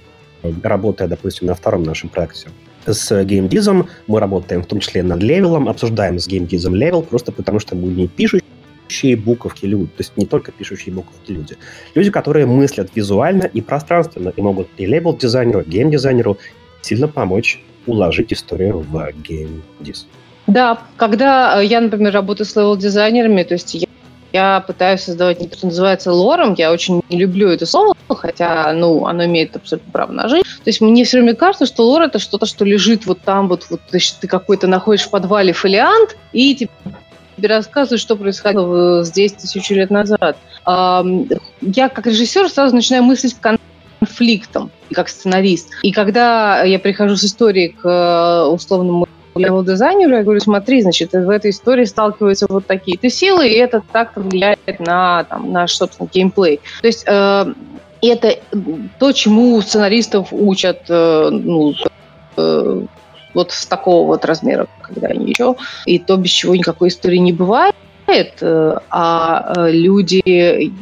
работая, допустим, на втором нашем проекте, с геймдизом мы работаем в том числе над левелом, обсуждаем с геймдизом левел, просто потому что мы не пишущие буковки люди, то есть не только пишущие буковки люди. Люди, которые мыслят визуально и пространственно, и могут и левел-дизайнеру, и геймдизайнеру сильно помочь уложить историю в геймдиз. Да, когда я, например, работаю с левел-дизайнерами, то есть я, я пытаюсь создавать нечто, что называется лором, я очень не люблю это слово, хотя, ну, оно имеет абсолютно право на жизнь. То есть мне все время кажется, что лор — это что-то, что лежит вот там, вот, вот ты какой-то находишь в подвале фолиант, и тебе, тебе рассказывают, что происходило здесь тысячу лет назад. Я как режиссер сразу начинаю мыслить конфликтом, как сценарист. И когда я прихожу с историей к условному левел-дизайнеру, я говорю, смотри, значит, в этой истории сталкиваются вот такие-то силы, и это так-то влияет на там, наш, собственно, геймплей. То есть... Это то, чему сценаристов учат, ну, вот с такого вот размера, когда ничего, и то, без чего никакой истории не бывает. А люди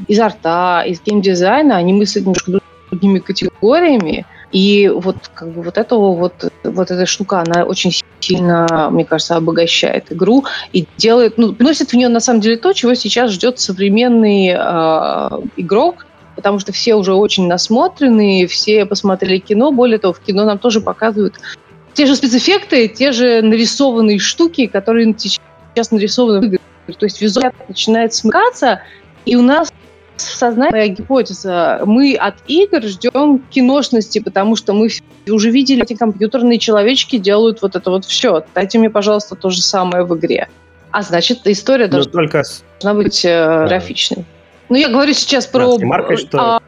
из арта, из геймдизайна, они мыслят немножко другими категориями. И вот, как бы, вот, этого, вот, вот эта штука, она очень сильно, мне кажется, обогащает игру и делает, ну, приносит в нее, на самом деле, то, чего сейчас ждет современный э, игрок. Потому что все уже очень насмотрены, все посмотрели кино. Более того, в кино нам тоже показывают те же спецэффекты, те же нарисованные штуки, которые сейчас нарисованы в игре. То есть визуально начинает смыкаться, и у нас в сознании моя гипотеза. Мы от игр ждем киношности, потому что мы уже видели, эти компьютерные человечки делают вот это вот все. Дайте мне, пожалуйста, то же самое в игре. А значит, история должна, только... должна быть э, графичной. Ну, я говорю сейчас про маркой, что... а,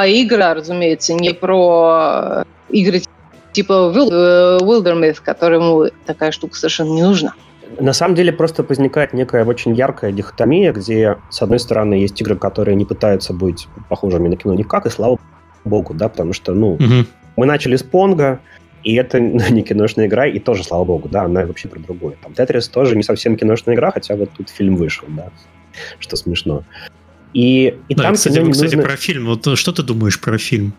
а, игры, разумеется, не про игры типа Wildermyth, которому такая штука совершенно не нужна. На самом деле просто возникает некая очень яркая дихотомия, где, с одной стороны, есть игры, которые не пытаются быть похожими на кино никак, и слава богу, да, потому что, ну, угу. мы начали с Понга, и это не киношная игра, и тоже, слава богу, да, она вообще про другое. Там Тетрис тоже не совсем киношная игра, хотя вот тут фильм вышел, да, что смешно. И, и да, там, кстати, кино не кстати нужно... про фильм. Вот что ты думаешь про фильм?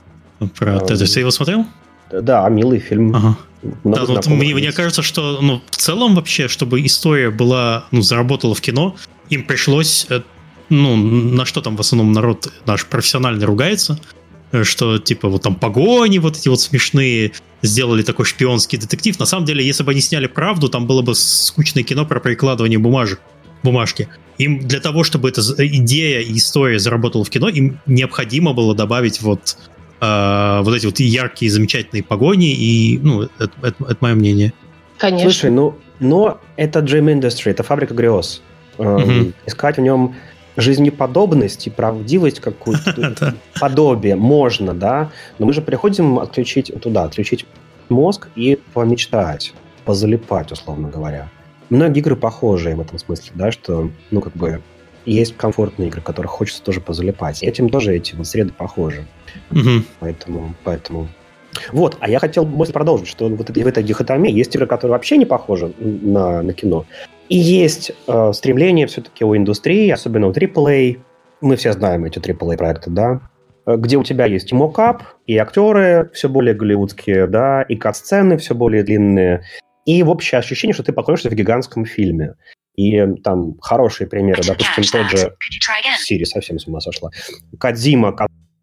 Про um... Тетрис? Ты его смотрел? Да, милый фильм. Ага. Да, вот мне, мне кажется, что ну, в целом вообще, чтобы история была, ну, заработала в кино, им пришлось, ну, на что там в основном народ наш профессионально ругается, что типа вот там погони вот эти вот смешные, сделали такой шпионский детектив. На самом деле, если бы они сняли правду, там было бы скучное кино про прикладывание бумажек, бумажки. Им для того, чтобы эта идея и история заработала в кино, им необходимо было добавить вот... Uh, вот эти вот яркие, замечательные погони, и, ну, это, это, это мое мнение. Конечно. Слушай, ну, но это Dream Industry, это фабрика грез. Uh-huh. Um, искать в нем жизнеподобность и правдивость какую-то, подобие можно, да, но мы же приходим отключить туда, отключить мозг и помечтать, позалипать, условно говоря. Многие игры похожие в этом смысле, да, что, ну, как бы... Есть комфортные игры, которых хочется тоже позалипать. Этим тоже эти вот среды похожи. Угу. Поэтому, поэтому... Вот, а я хотел бы продолжить, что вот в этой дихотомии есть игры, которые вообще не похожи на, на кино. И есть э, стремление все-таки у индустрии, особенно у ААА. Мы все знаем эти ААА-проекты, да? Где у тебя есть и мокап, и актеры все более голливудские, да, и кат-сцены все более длинные. И в общее ощущение, что ты покоишься в гигантском фильме. И там хорошие примеры, допустим, тот же Сири совсем с ума сошла. Кодзима,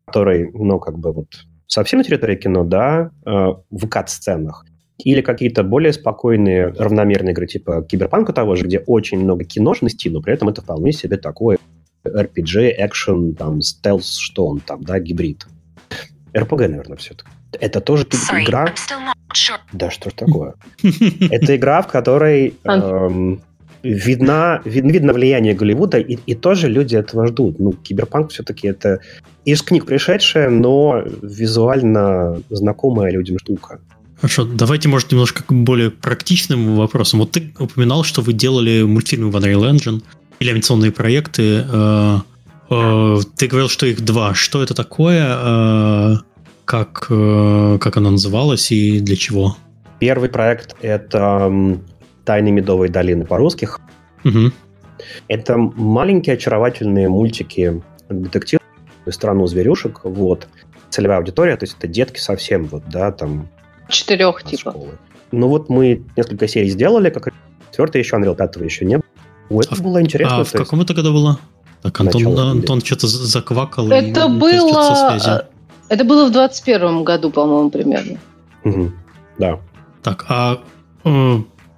который, ну, как бы вот совсем на территории кино, да, в кат-сценах. Или какие-то более спокойные, равномерные игры, типа Киберпанка того же, где очень много киношности, но при этом это вполне себе такой эр пи джи, экшен, там, стелс, что он там, да, гибрид. эр пи джи, наверное, все-таки. Это тоже Sorry, игра... Sure. Да, что ж такое? Это игра, в которой... Видно, видно влияние Голливуда, и, и тоже люди этого ждут. Ну, Киберпанк все-таки это из книг пришедшая, но визуально знакомая людям штука. Хорошо, давайте, может, немножко более практичным вопросом. Вот ты упоминал, что вы делали мультфильмы в Unreal Engine или анимационные проекты. Ты говорил, что их два. Что это такое? Как, как оно называлось и для чего? Первый проект — это... «Тайны Медовой долины» по-русски. Угу. Это маленькие очаровательные мультики детективов «Страну зверюшек». Вот. Целевая аудитория, то есть это детки совсем, вот, да, там... Четырех типа. Школы. Ну вот мы несколько серий сделали, как четвертый еще, Unreal пятого еще нет. Вот, а это было интересно. А в каком это году было? Так, Антон, да, Антон что-то заквакал. Это и, было... Это было в двадцать первом году, по-моему, примерно. Угу. Да. Так, а...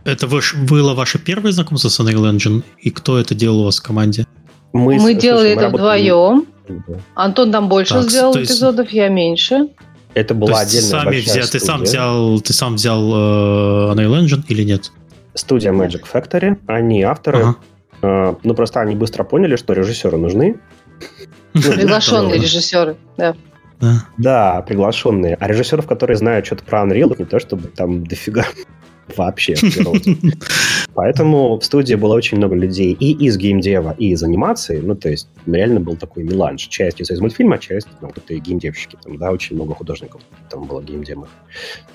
Это ваш, было ваше первое знакомство с Unreal Engine? И кто это делал у вас в команде? Мы, мы делали слушай, это мы вдвоем. Да. Антон там больше так, сделал эпизодов, есть... я меньше. Это была отдельная большая взя... студия. Ты сам взял, ты сам взял э, Unreal Engine или нет? Студия Magic Factory. Они авторы. Ага. Э, ну, просто они быстро поняли, что режиссеры нужны. Приглашенные режиссеры, да. Да, приглашенные. А режиссеров, которые знают что-то про Unreal, не то чтобы там дофига... Вообще. Поэтому в студии было очень много людей и из геймдева, и из анимации. Ну, то есть, реально был такой меланж. Часть из мультфильма, часть, ну, вот и геймдевщики. Там, да, очень много художников там было геймдевов.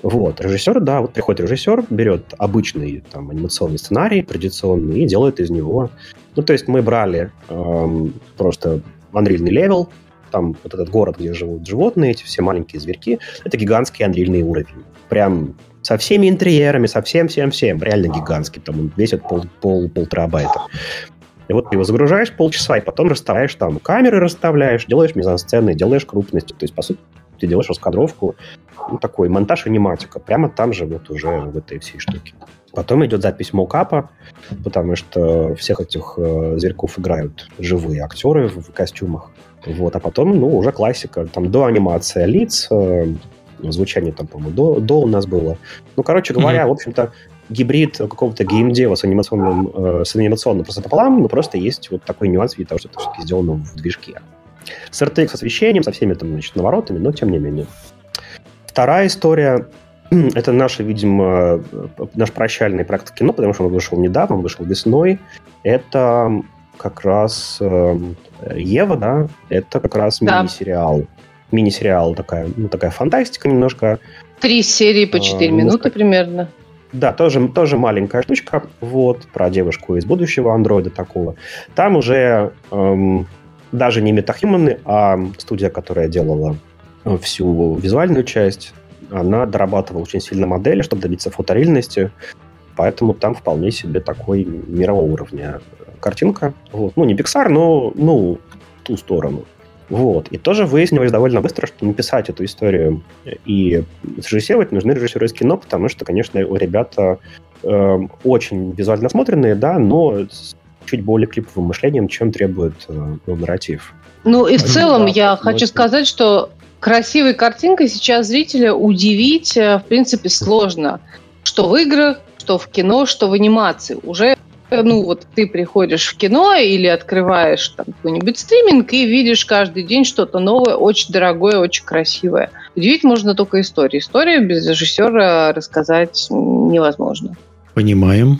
Вот. Режиссер, да, вот приходит режиссер, берет обычный там анимационный сценарий, традиционный, и делает из него. Ну, то есть, мы брали эм, просто анрильный левел, там вот этот город, где живут животные, эти все маленькие зверьки. Это гигантский анрильный уровень. Прям... Со всеми интерьерами, со всем-всем-всем. Реально гигантский. Там он весит пол, пол, пол терабайта. И вот ты его загружаешь полчаса, и потом расставляешь там камеры, расставляешь, делаешь мизансцены, делаешь крупность. То есть, по сути, ты делаешь раскадровку. Ну, такой монтаж-аниматика. Прямо там же вот уже в этой всей штуке. Потом идет запись мокапа, потому что всех этих э, зверьков играют живые актеры в, в костюмах. Вот. А потом, ну, уже классика. Там доанимация лиц... Э, звучание там, по-моему, до, до у нас было. Ну, короче говоря, mm-hmm. в общем-то, гибрид какого-то геймдева с анимационным, э, с анимационным просто пополам, но просто есть вот такой нюанс в виде того, что это все-таки сделано в движке. С эр ти экс освещением, со всеми там, значит, наворотами, но тем не менее. Вторая история, это наша, видимо, наш прощальный проект кино, потому что он вышел недавно, он вышел весной. Это как раз э, Ева, да, это как раз да. мини-сериал. Мини-сериал такая, ну, такая фантастика немножко. Три серии по четыре а, минуты немножко... примерно. Да, тоже, тоже маленькая штучка, вот, про девушку из будущего андроида такого. Там уже эм, даже не MetaHuman, а студия, которая делала всю визуальную часть, она дорабатывала очень сильно модели, чтобы добиться фотореальности, поэтому там вполне себе такой мирового уровня картинка. Вот. Ну, не Pixar, но ну, ту сторону. Вот. И тоже выяснилось довольно быстро, что написать эту историю и срежиссировать нужны режиссеры из кино, потому что, конечно, ребята э, очень визуально осмотренные, да, но с чуть более клиповым мышлением, чем требует э, ну, нарратив. Ну и в Они, целом да, я хочу сказать, что красивой картинкой сейчас зрителя удивить, в принципе, сложно. Что в играх, что в кино, что в анимации. Уже ну вот ты приходишь в кино или открываешь там какой-нибудь стриминг и видишь каждый день что-то новое, очень дорогое, очень красивое. Удивить можно только истории. Историю без режиссера рассказать невозможно. Понимаем.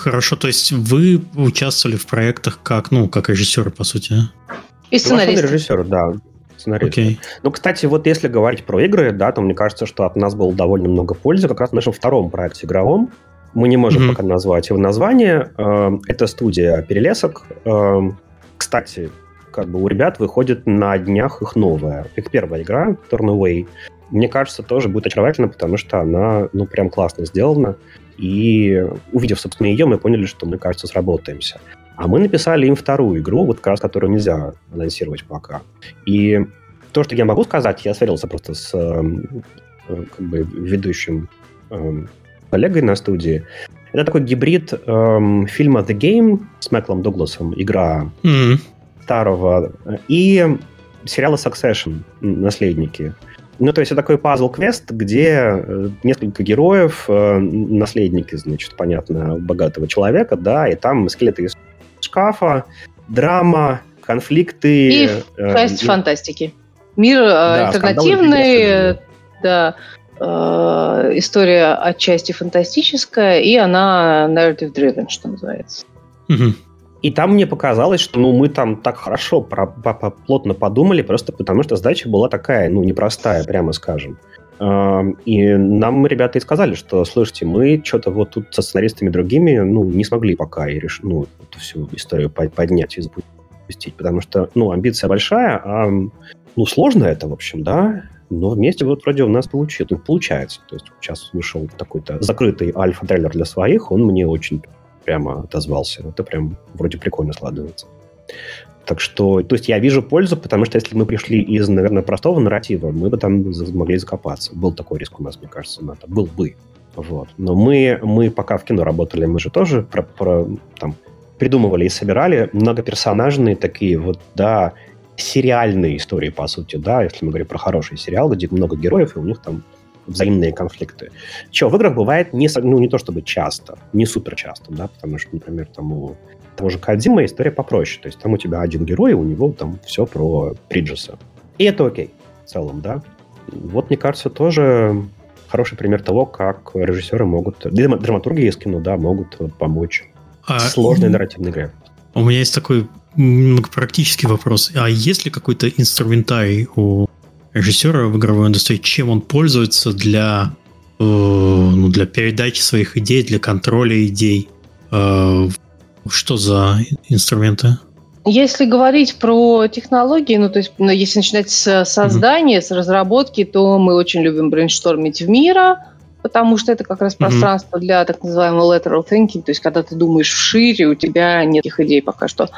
Хорошо, то есть вы участвовали в проектах как, ну, как режиссеры, по сути, а? И сценаристы. Режиссер, да. Okay. Ну, кстати, вот если говорить про игры, да, то мне кажется, что от нас было довольно много пользы как раз в нашем втором проекте игровом. Мы не можем mm-hmm. пока назвать его название. Это студия «Перелесок». Кстати, как бы у ребят выходит на днях их новая, их первая игра «Turn Away». Мне кажется, тоже будет очаровательно, потому что она, ну, прям классно сделана. И увидев, собственно, ее, мы поняли, что, мне кажется, сработаемся. А мы написали им вторую игру, вот как раз которую нельзя анонсировать пока. И то, что я могу сказать, я сверился просто с как бы, ведущим коллегой на студии. Это такой гибрид эм, фильма The Game с Майклом Дугласом, игра mm-hmm. старого, и сериала Succession, наследники. Ну, то есть, это такой пазл-квест, где несколько героев, э, наследники, значит, понятно, богатого человека, да, и там скелеты из шкафа, драма, конфликты. И э, фест э, фантастики. Мир э, да, альтернативный, да, э, история отчасти фантастическая, и она narrative-driven, что называется. Угу. И там мне показалось, что ну, мы там так хорошо, про, про, плотно подумали, просто потому что задача была такая, ну, непростая, прямо скажем. И нам ребята и сказали, что, слушайте, мы что-то вот тут со сценаристами другими ну, не смогли пока и реш... ну, эту всю историю поднять и запустить, потому что, ну, амбиция большая, а, ну, сложно это, в общем, да, но вместе вот вроде у нас получилось, ну, получается. То есть сейчас вышел такой-то закрытый альфа-трейлер для своих, он мне очень... прямо отозвался. Это прям вроде прикольно складывается. Так что, то есть я вижу пользу, потому что если мы пришли из, наверное, простого нарратива, мы бы там могли закопаться. Был такой риск у нас, мне кажется, НАТО. Был бы. Вот. Но мы, мы пока в кино работали, мы же тоже про, про, там, придумывали и собирали многоперсонажные такие вот, да, сериальные истории, по сути, да, если мы говорим про хороший сериал, где много героев, и у них там взаимные конфликты. Че, в играх бывает не, ну, не то чтобы часто, не супер часто, да, потому что, например, там у того же Кодзимы история попроще. То есть там у тебя один герой, и у него там все про Бриджеса. И это окей в целом, да. Вот, мне кажется, тоже хороший пример того, как режиссеры могут, драматурги из кино, да, могут помочь а... сложной нарративной игре. У меня есть такой практический вопрос. А есть ли какой-то инструментарий у режиссера в игровой индустрии, чем он пользуется для, э, ну, для передачи своих идей, для контроля идей? Э, что за инструменты? Если говорить про технологии, ну, то есть, ну, если начинать с создания, mm-hmm. с разработки, то мы очень любим брейнштормить в мира, потому что это как раз mm-hmm. пространство для так называемого lateral thinking, то есть когда ты думаешь вшире, у тебя нет таких идей пока что.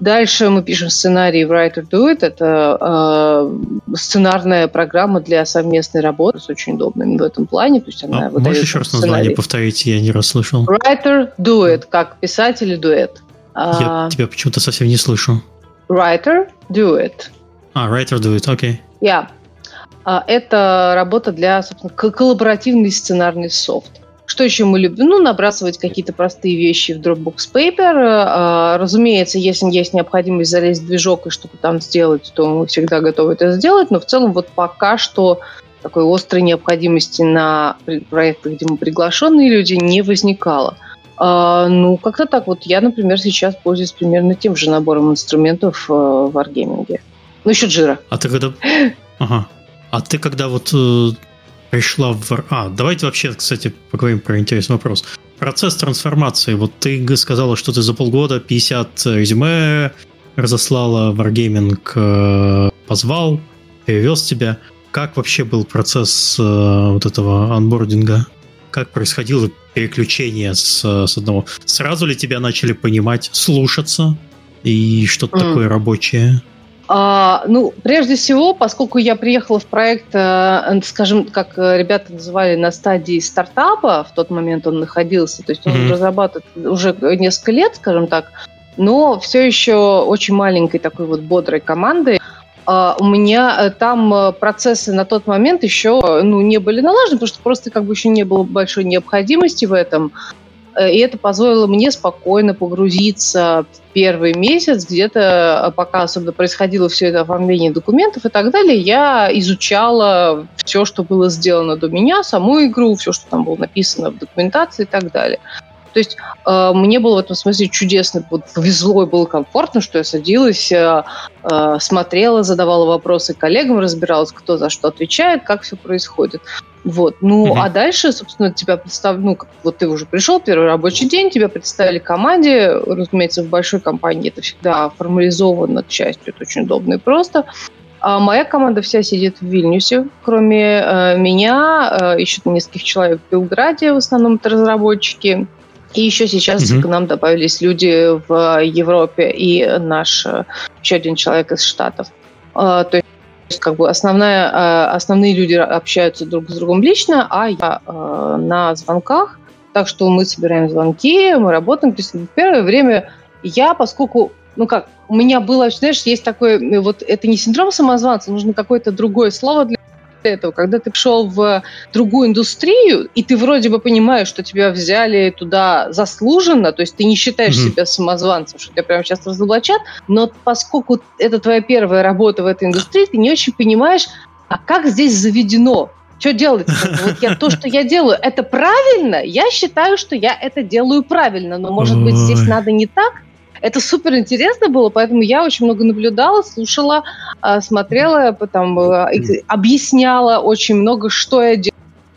Дальше мы пишем сценарий в WriterDuet. Это э, сценарная программа для совместной работы. С очень удобной в этом плане. То есть она а можешь еще раз название сценарий. повторить? Я не расслышал. WriterDuet, как писатель и дуэт. Я а, тебя почему-то совсем не слышу. WriterDuet. А, WriterDuet, окей. Okay. Yeah. Это работа для, собственно, коллаборативный сценарный софт. Что еще мы любим? Ну, набрасывать какие-то простые вещи в Dropbox Paper. Разумеется, если есть необходимость залезть в движок и что-то там сделать, то мы всегда готовы это сделать. Но в целом вот пока что такой острой необходимости на проектах, где мы приглашенные люди, не возникало. Ну, как-то так. Вот я, например, сейчас пользуюсь примерно тем же набором инструментов в Wargaming. Ну, еще Jira. А ты когда... Ага. А ты когда вот э, пришла в... А, давайте вообще, кстати, поговорим про интересный вопрос. Процесс трансформации. Вот ты сказала, что ты за полгода пятьдесят резюме разослала, Wargaming э, позвал, перевез тебя. Как вообще был процесс э, вот этого онбординга? Как происходило переключение с, с одного? Сразу ли тебя начали понимать, слушаться и что-то mm. такое рабочее? А, ну, прежде всего, поскольку я приехала в проект, скажем, как ребята называли, на стадии стартапа, в тот момент он находился, то есть он mm-hmm. разрабатывает уже несколько лет, скажем так, но все еще очень маленькой такой вот бодрой командой. Uh, у меня там процессы на тот момент еще ну, не были налажены, потому что просто как бы еще не было большой необходимости в этом. И это позволило мне спокойно погрузиться в первый месяц, где-то пока особенно происходило все это оформление документов и так далее, я изучала все, что было сделано до меня, саму игру, все, что там было написано в документации и так далее. То есть э, мне было в этом смысле чудесно, вот, повезло и было комфортно, что я садилась, э, э, смотрела, задавала вопросы коллегам, разбиралась, кто за что отвечает, как все происходит. Вот. Ну, mm-hmm. а дальше, собственно, тебя представили, ну, как, вот ты уже пришел, первый рабочий день, тебя представили команде, разумеется, в большой компании это всегда формализовано, к счастью, это очень удобно и просто. А моя команда вся сидит в Вильнюсе, кроме э, меня, э, еще нескольких человек в Белграде, в основном это разработчики. И еще сейчас mm-hmm. к нам добавились люди в Европе и наш еще один человек из Штатов. То есть как бы основная, основные люди общаются друг с другом лично, а я на звонках. Так что мы собираем звонки, мы работаем. То есть в первое время я, поскольку, ну как, у меня было, знаешь, есть такой, вот это не синдром самозванца, нужно какое-то другое слово для этого, когда ты пришел в другую индустрию, и ты вроде бы понимаешь, что тебя взяли туда заслуженно, то есть ты не считаешь mm-hmm. себя самозванцем, что тебя прямо сейчас разоблачат, но поскольку это твоя первая работа в этой индустрии, ты не очень понимаешь, а как здесь заведено, что делать? Вот я, то, что я делаю, это правильно? Я считаю, что я это делаю правильно, но, может Ой. быть, здесь надо не так? Это супер интересно было, поэтому я очень много наблюдала, слушала, смотрела, потом объясняла очень много, что я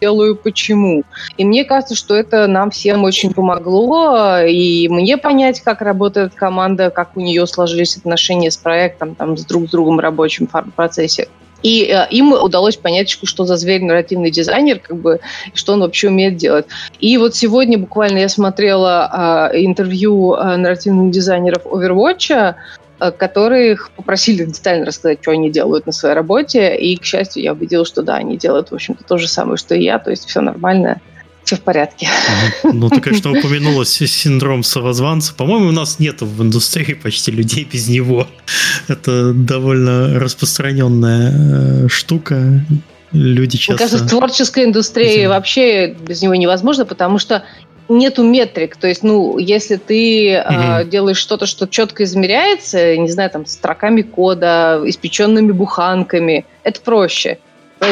делаю, почему. И мне кажется, что это нам всем очень помогло, и мне понять, как работает команда, как у нее сложились отношения с проектом, там, с друг с другом в рабочем процессе. И э, им удалось понять, что за зверь нарративный дизайнер, как бы, что он вообще умеет делать. И вот сегодня буквально я смотрела э, интервью э, нарративных дизайнеров Overwatch, э, которых попросили детально рассказать, что они делают на своей работе. И, к счастью, я увидела, что да, они делают, в общем-то, то же самое, что и я. То есть все нормально, все в порядке. Ну, ты, конечно, упомянула синдром самозванца. По-моему, у нас нет в индустрии почти людей без него. Это довольно распространенная штука. Люди часто... Мне кажется, в творческой индустрии вообще без него невозможно, потому что нету метрик. То есть, ну, если ты угу. э, делаешь что-то, что четко измеряется, не знаю, там, строками кода, испеченными буханками, это проще.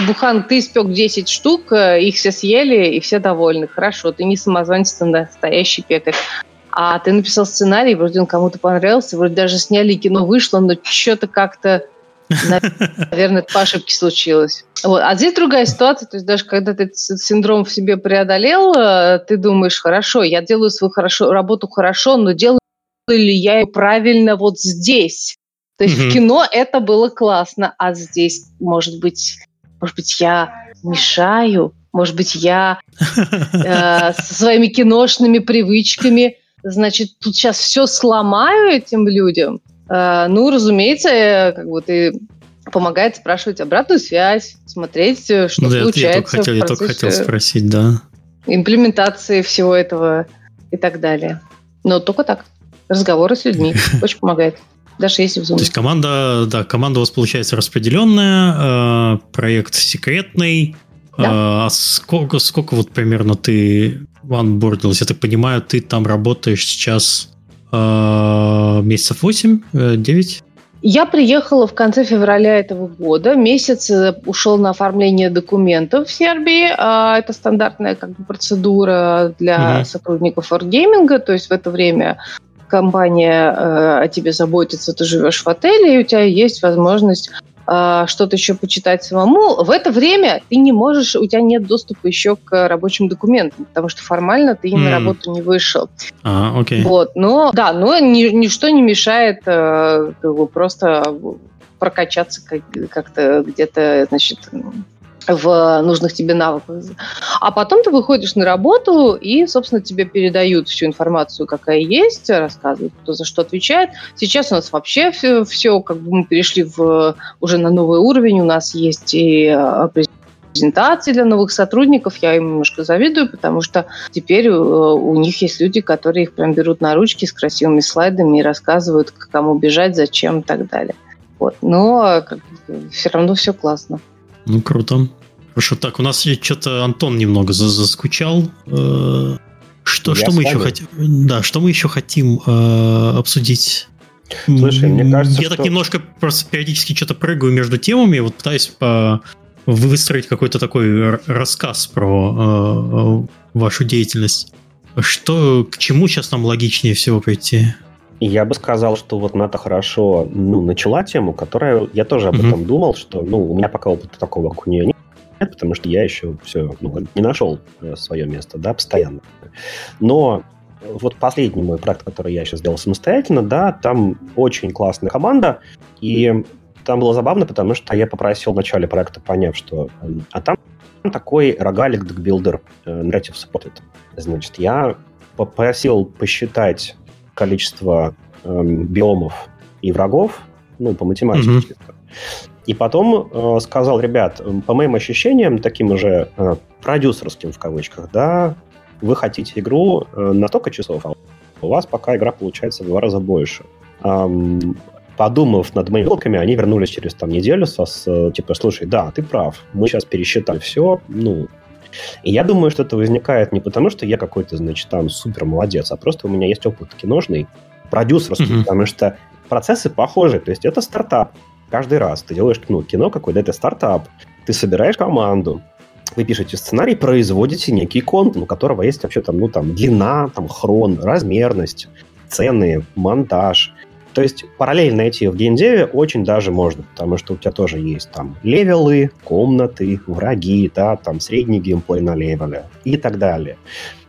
Бухан, ты испек десять штук, их все съели, и все довольны. Хорошо, ты не самозванец, ты настоящий пекарь. А ты написал сценарий, вроде он кому-то понравился, вроде даже сняли, кино вышло, но что-то как-то, наверное, по ошибке случилось. Вот. А здесь другая ситуация, то есть даже когда ты этот синдром в себе преодолел, ты думаешь, хорошо, я делаю свою хорошо, работу хорошо, но делаю ли я ее правильно вот здесь? То есть mm-hmm. в кино это было классно, а здесь, может быть... Может быть, я мешаю, может быть, я э, со своими киношными привычками, значит, тут сейчас все сломаю этим людям. Э, ну, разумеется, как бы ты помогает спрашивать обратную связь, смотреть, что ну, получается. Я, я, только хотел, я только хотел спросить, да. Имплементации всего этого и так далее. Но только так. Разговоры с людьми очень помогает. Даже если в зоне. То есть команда, да, команда у вас получается распределенная, э, проект секретный, Да. А сколько, сколько вот примерно ты ванбордилась? Я так понимаю, ты там работаешь сейчас э, месяцев восемь-девять? Я приехала в конце февраля этого года. Месяц ушел на оформление документов в Сербии. Это стандартная как бы процедура для mm-hmm. сотрудников Wargaming. То есть в это время компания о тебе заботится, ты живешь в отеле, и у тебя есть возможность что-то еще почитать самому. В это время ты не можешь, у тебя нет доступа еще к рабочим документам, потому что формально ты mm. на работу не вышел. А, окей. Вот, но да, но ничто не мешает э, просто прокачаться как-то где-то, значит, в нужных тебе навыках. А потом ты выходишь на работу, и, собственно, тебе передают всю информацию, какая есть, рассказывают, кто за что отвечает. Сейчас у нас вообще все, все как бы мы перешли в, уже на новый уровень. У нас есть и презентации для новых сотрудников. Я им немножко завидую, потому что теперь у, у них есть люди, которые их прям берут на ручки с красивыми слайдами и рассказывают, к кому бежать, зачем и так далее. Вот. Но как, все равно все классно. Ну, круто. Хорошо, так, у нас есть что-то Антон немного заскучал. Что, что, мы еще хотим, да, что мы еще хотим э, обсудить? Слушай, мне кажется, Я что... так немножко просто периодически что-то прыгаю между темами, вот пытаюсь по... выстроить какой-то такой рассказ про э, вашу деятельность. Что, к чему сейчас нам логичнее всего прийти? Я бы сказал, что вот Ната хорошо ну, начала тему, которая... Я тоже об этом mm-hmm. думал, что ну, у меня пока опыта такого, как у нее нет, потому что я еще все ну, не нашел свое место, да, постоянно. Но вот последний мой проект, который я сейчас сделал самостоятельно, да, там очень классная команда, и там было забавно, потому что я попросил в начале проекта, поняв, что... А там такой рогалик декбилдер, narrative supported. Значит, я попросил посчитать количество э, биомов и врагов, ну, по математике. Mm-hmm. И потом э, сказал, ребят, по моим ощущениям, таким уже э, продюсерским в кавычках, да, вы хотите игру э, на столько часов, а у вас пока игра получается в два раза больше. Эм, подумав над моими выводами, они вернулись через там, неделю, со, с, типа, слушай, да, ты прав, мы сейчас пересчитаем все, ну... И я думаю, что это возникает не потому, что я какой-то, значит, там супер молодец, а просто у меня есть опыт киношный, продюсерский, mm-hmm. потому что процессы похожи. То есть это стартап. Каждый раз ты делаешь ну, кино какое-то, это стартап. Ты собираешь команду, вы пишете сценарий, производите некий контент, у которого есть вообще там, ну, там, длина, там, хрон, размерность, цены, монтаж. То есть параллельно идти в геймдеве очень даже можно, потому что у тебя тоже есть там левелы, комнаты, враги, да, там средний геймплей на левеле и так далее.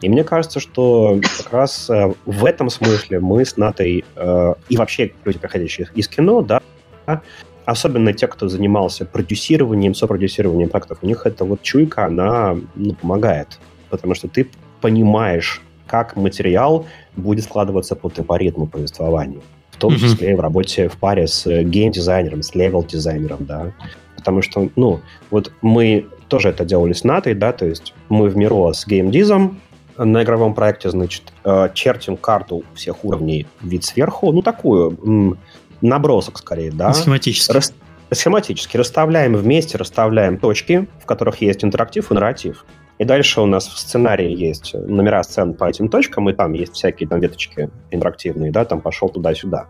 И мне кажется, что как раз э, в этом смысле мы с Натой э, и вообще люди, приходящие из кино, да, особенно те, кто занимался продюсированием, сопродюсированием проектов, у них эта вот чуйка, она ну, помогает, потому что ты понимаешь, как материал будет складываться по, по ритму повествования. В том числе и в работе в паре с гейм-дизайнером, с левел-дизайнером, да. Потому что, ну, вот мы тоже это делали с Натой, да, то есть мы в Миро с геймдизом на игровом проекте, значит, чертим карту всех уровней вид сверху, ну, такую, м- набросок скорее, да. Схематически. Рас- схематически. Расставляем вместе, расставляем точки, в которых есть интерактив и нарратив. И дальше у нас в сценарии есть номера сцен по этим точкам, и там есть всякие там веточки интерактивные, да, там пошел туда-сюда.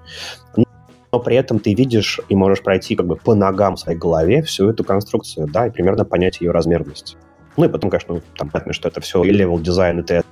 Но при этом ты видишь и можешь пройти как бы по ногам в своей голове всю эту конструкцию, да, и примерно понять ее размерность. Ну и потом, конечно, там понятно, что это все и левел-дизайн, и тест,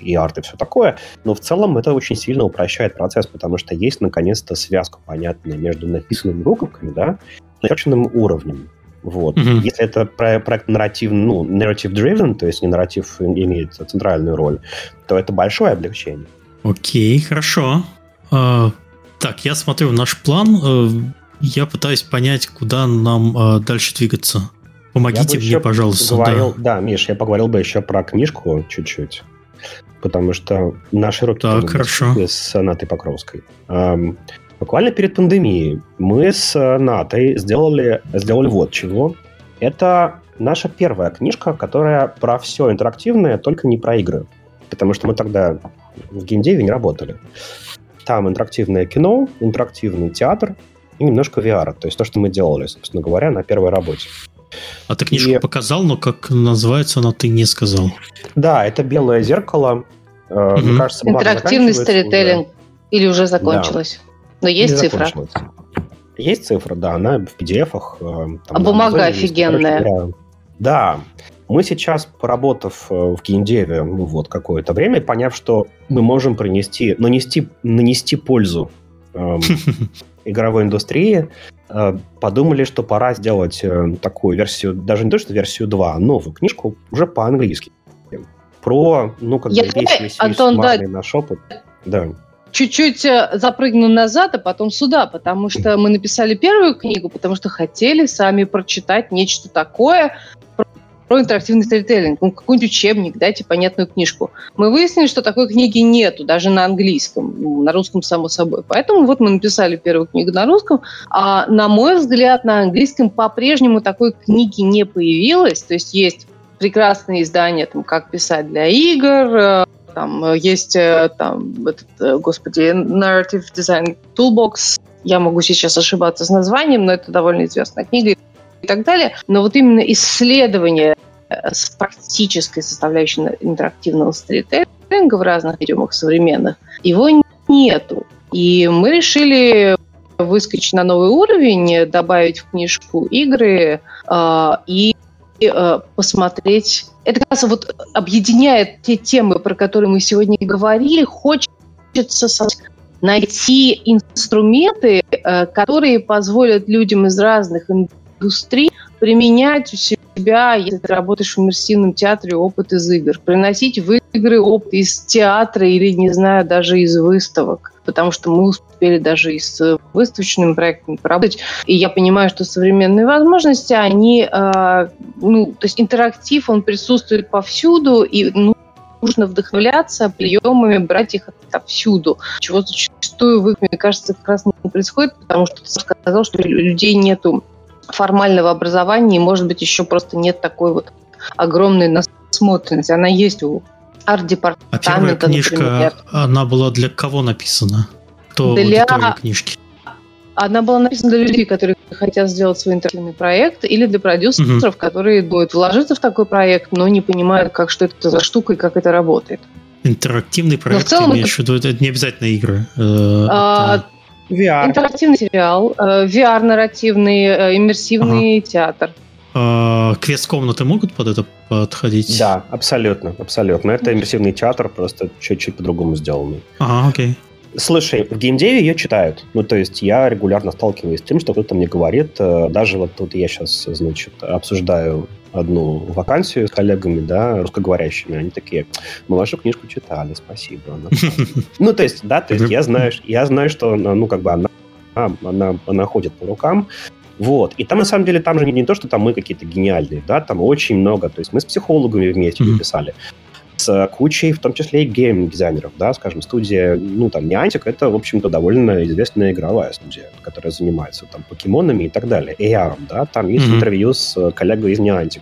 и арт, и все такое, но в целом это очень сильно упрощает процесс, потому что есть, наконец-то, связка понятная между написанными буковками, да, и начерченным уровнем. Вот. Mm-hmm. Если это проект нарративный, ну, narrative-driven, то есть не нарратив имеет центральную роль, то это большое облегчение. Окей, okay, хорошо. Uh, так, я смотрю наш план, uh, я пытаюсь понять, куда нам uh, дальше двигаться. Помогите мне, пожалуйста. Поговорил, да. да, Миш, я поговорил бы еще про книжку чуть-чуть, потому что наши руки так, хорошо. С Натой Покровской. Uh, Буквально перед пандемией мы с Натой сделали, сделали вот чего. Это наша первая книжка, которая про все интерактивное, только не про игры. Потому что мы тогда в геймдеве не работали. Там интерактивное кино, интерактивный театр и немножко ви ар. То есть то, что мы делали, собственно говоря, на первой работе. А ты книжку и... показал, но как называется она, ты не сказал. Да, это «Белое зеркало». Mm-hmm. Мне кажется, интерактивный сторителлинг. Или уже закончилась? Да. Но есть цифра. Есть цифра, да, она в пи ди эф-ах. Там, а бумага офигенная. Короче, да. Мы сейчас, поработав в геймдеве вот какое-то время, поняв, что мы можем принести, нанести, нанести пользу э, игровой индустрии, э, подумали, что пора сделать э, такую версию, даже не то, что версию два, новую книжку уже по-английски. Про, ну, как бы, весь, весь, весь Антон, суммарный да, наш опыт. Да. Чуть-чуть запрыгну назад, а потом сюда, потому что мы написали первую книгу, потому что хотели сами прочитать нечто такое про, про интерактивный сторителлинг, ну, какой-нибудь учебник, дайте понятную книжку. Мы выяснили, что такой книги нету, даже на английском, на русском, само собой. Поэтому вот мы написали первую книгу на русском, а, на мой взгляд, на английском по-прежнему такой книги не появилось, то есть есть прекрасные издания, там, «Как писать для игр», там есть, там, этот, господи, Narrative Design Toolbox. Я могу сейчас ошибаться с названием, но это довольно известная книга и так далее. Но вот именно исследование с практической составляющей интерактивного сторителлинга в разных идиомах современных, его нету. И мы решили выскочить на новый уровень, добавить в книжку игры э, и э, посмотреть... Это, как раз, вот объединяет те темы, про которые мы сегодня говорили. Хочется найти инструменты, которые позволят людям из разных индустрий применять у себя, если ты работаешь в иммерсивном театре, опыт из игр. Приносить в игры опыт из театра или, не знаю, даже из выставок. Потому что мы успели даже и с выставочными проектами поработать. И я понимаю, что современные возможности, они... Э, ну, то есть интерактив, он присутствует повсюду, и ну, нужно вдохновляться приемами, брать их отовсюду. Чего зачастую, мне кажется, как раз не происходит, потому что ты сказал, что у людей нету формального образования, и, может быть, еще просто нет такой вот огромной насмотренности. Она есть у арт-департамента. А первая книжка, например. Она была для кого написана? Кто для... аудитория книжки? Она была написана для людей, которые хотят сделать свой интерактивный проект, или для продюсеров, угу. которые будут вложиться в такой проект, но не понимают, как, что это за штука и как это работает. Интерактивный проект, ты имеешь в виду, это не обязательно игры. Это... ви ар. Интерактивный сериал, ви ар-нарративный, иммерсивный ага. театр. А, квест-комнаты могут под это подходить? Да, абсолютно, абсолютно. Это иммерсивный театр, просто чуть-чуть по-другому сделанный. Ага, окей. Слушай, в геймдеве ее читают. Ну, то есть я регулярно сталкиваюсь с тем, что кто-то мне говорит, даже вот тут я сейчас, значит, обсуждаю одну вакансию с коллегами, да, русскоговорящими, они такие, мы вашу книжку читали, спасибо. Ну, то есть, да, то есть я знаю, я знаю, что, ну, как бы она, она, она ходит по рукам. Вот. И там, на самом деле, там же не то, что там мы какие-то гениальные, да, там очень много, то есть мы с психологами вместе написали. С кучей, в том числе и гейм-дизайнеров, да, скажем, студия, ну, там, Niantic, это, в общем-то, довольно известная игровая студия, которая занимается, там, покемонами и так далее, эй ар, да, там есть mm-hmm. интервью с коллегой из Niantic,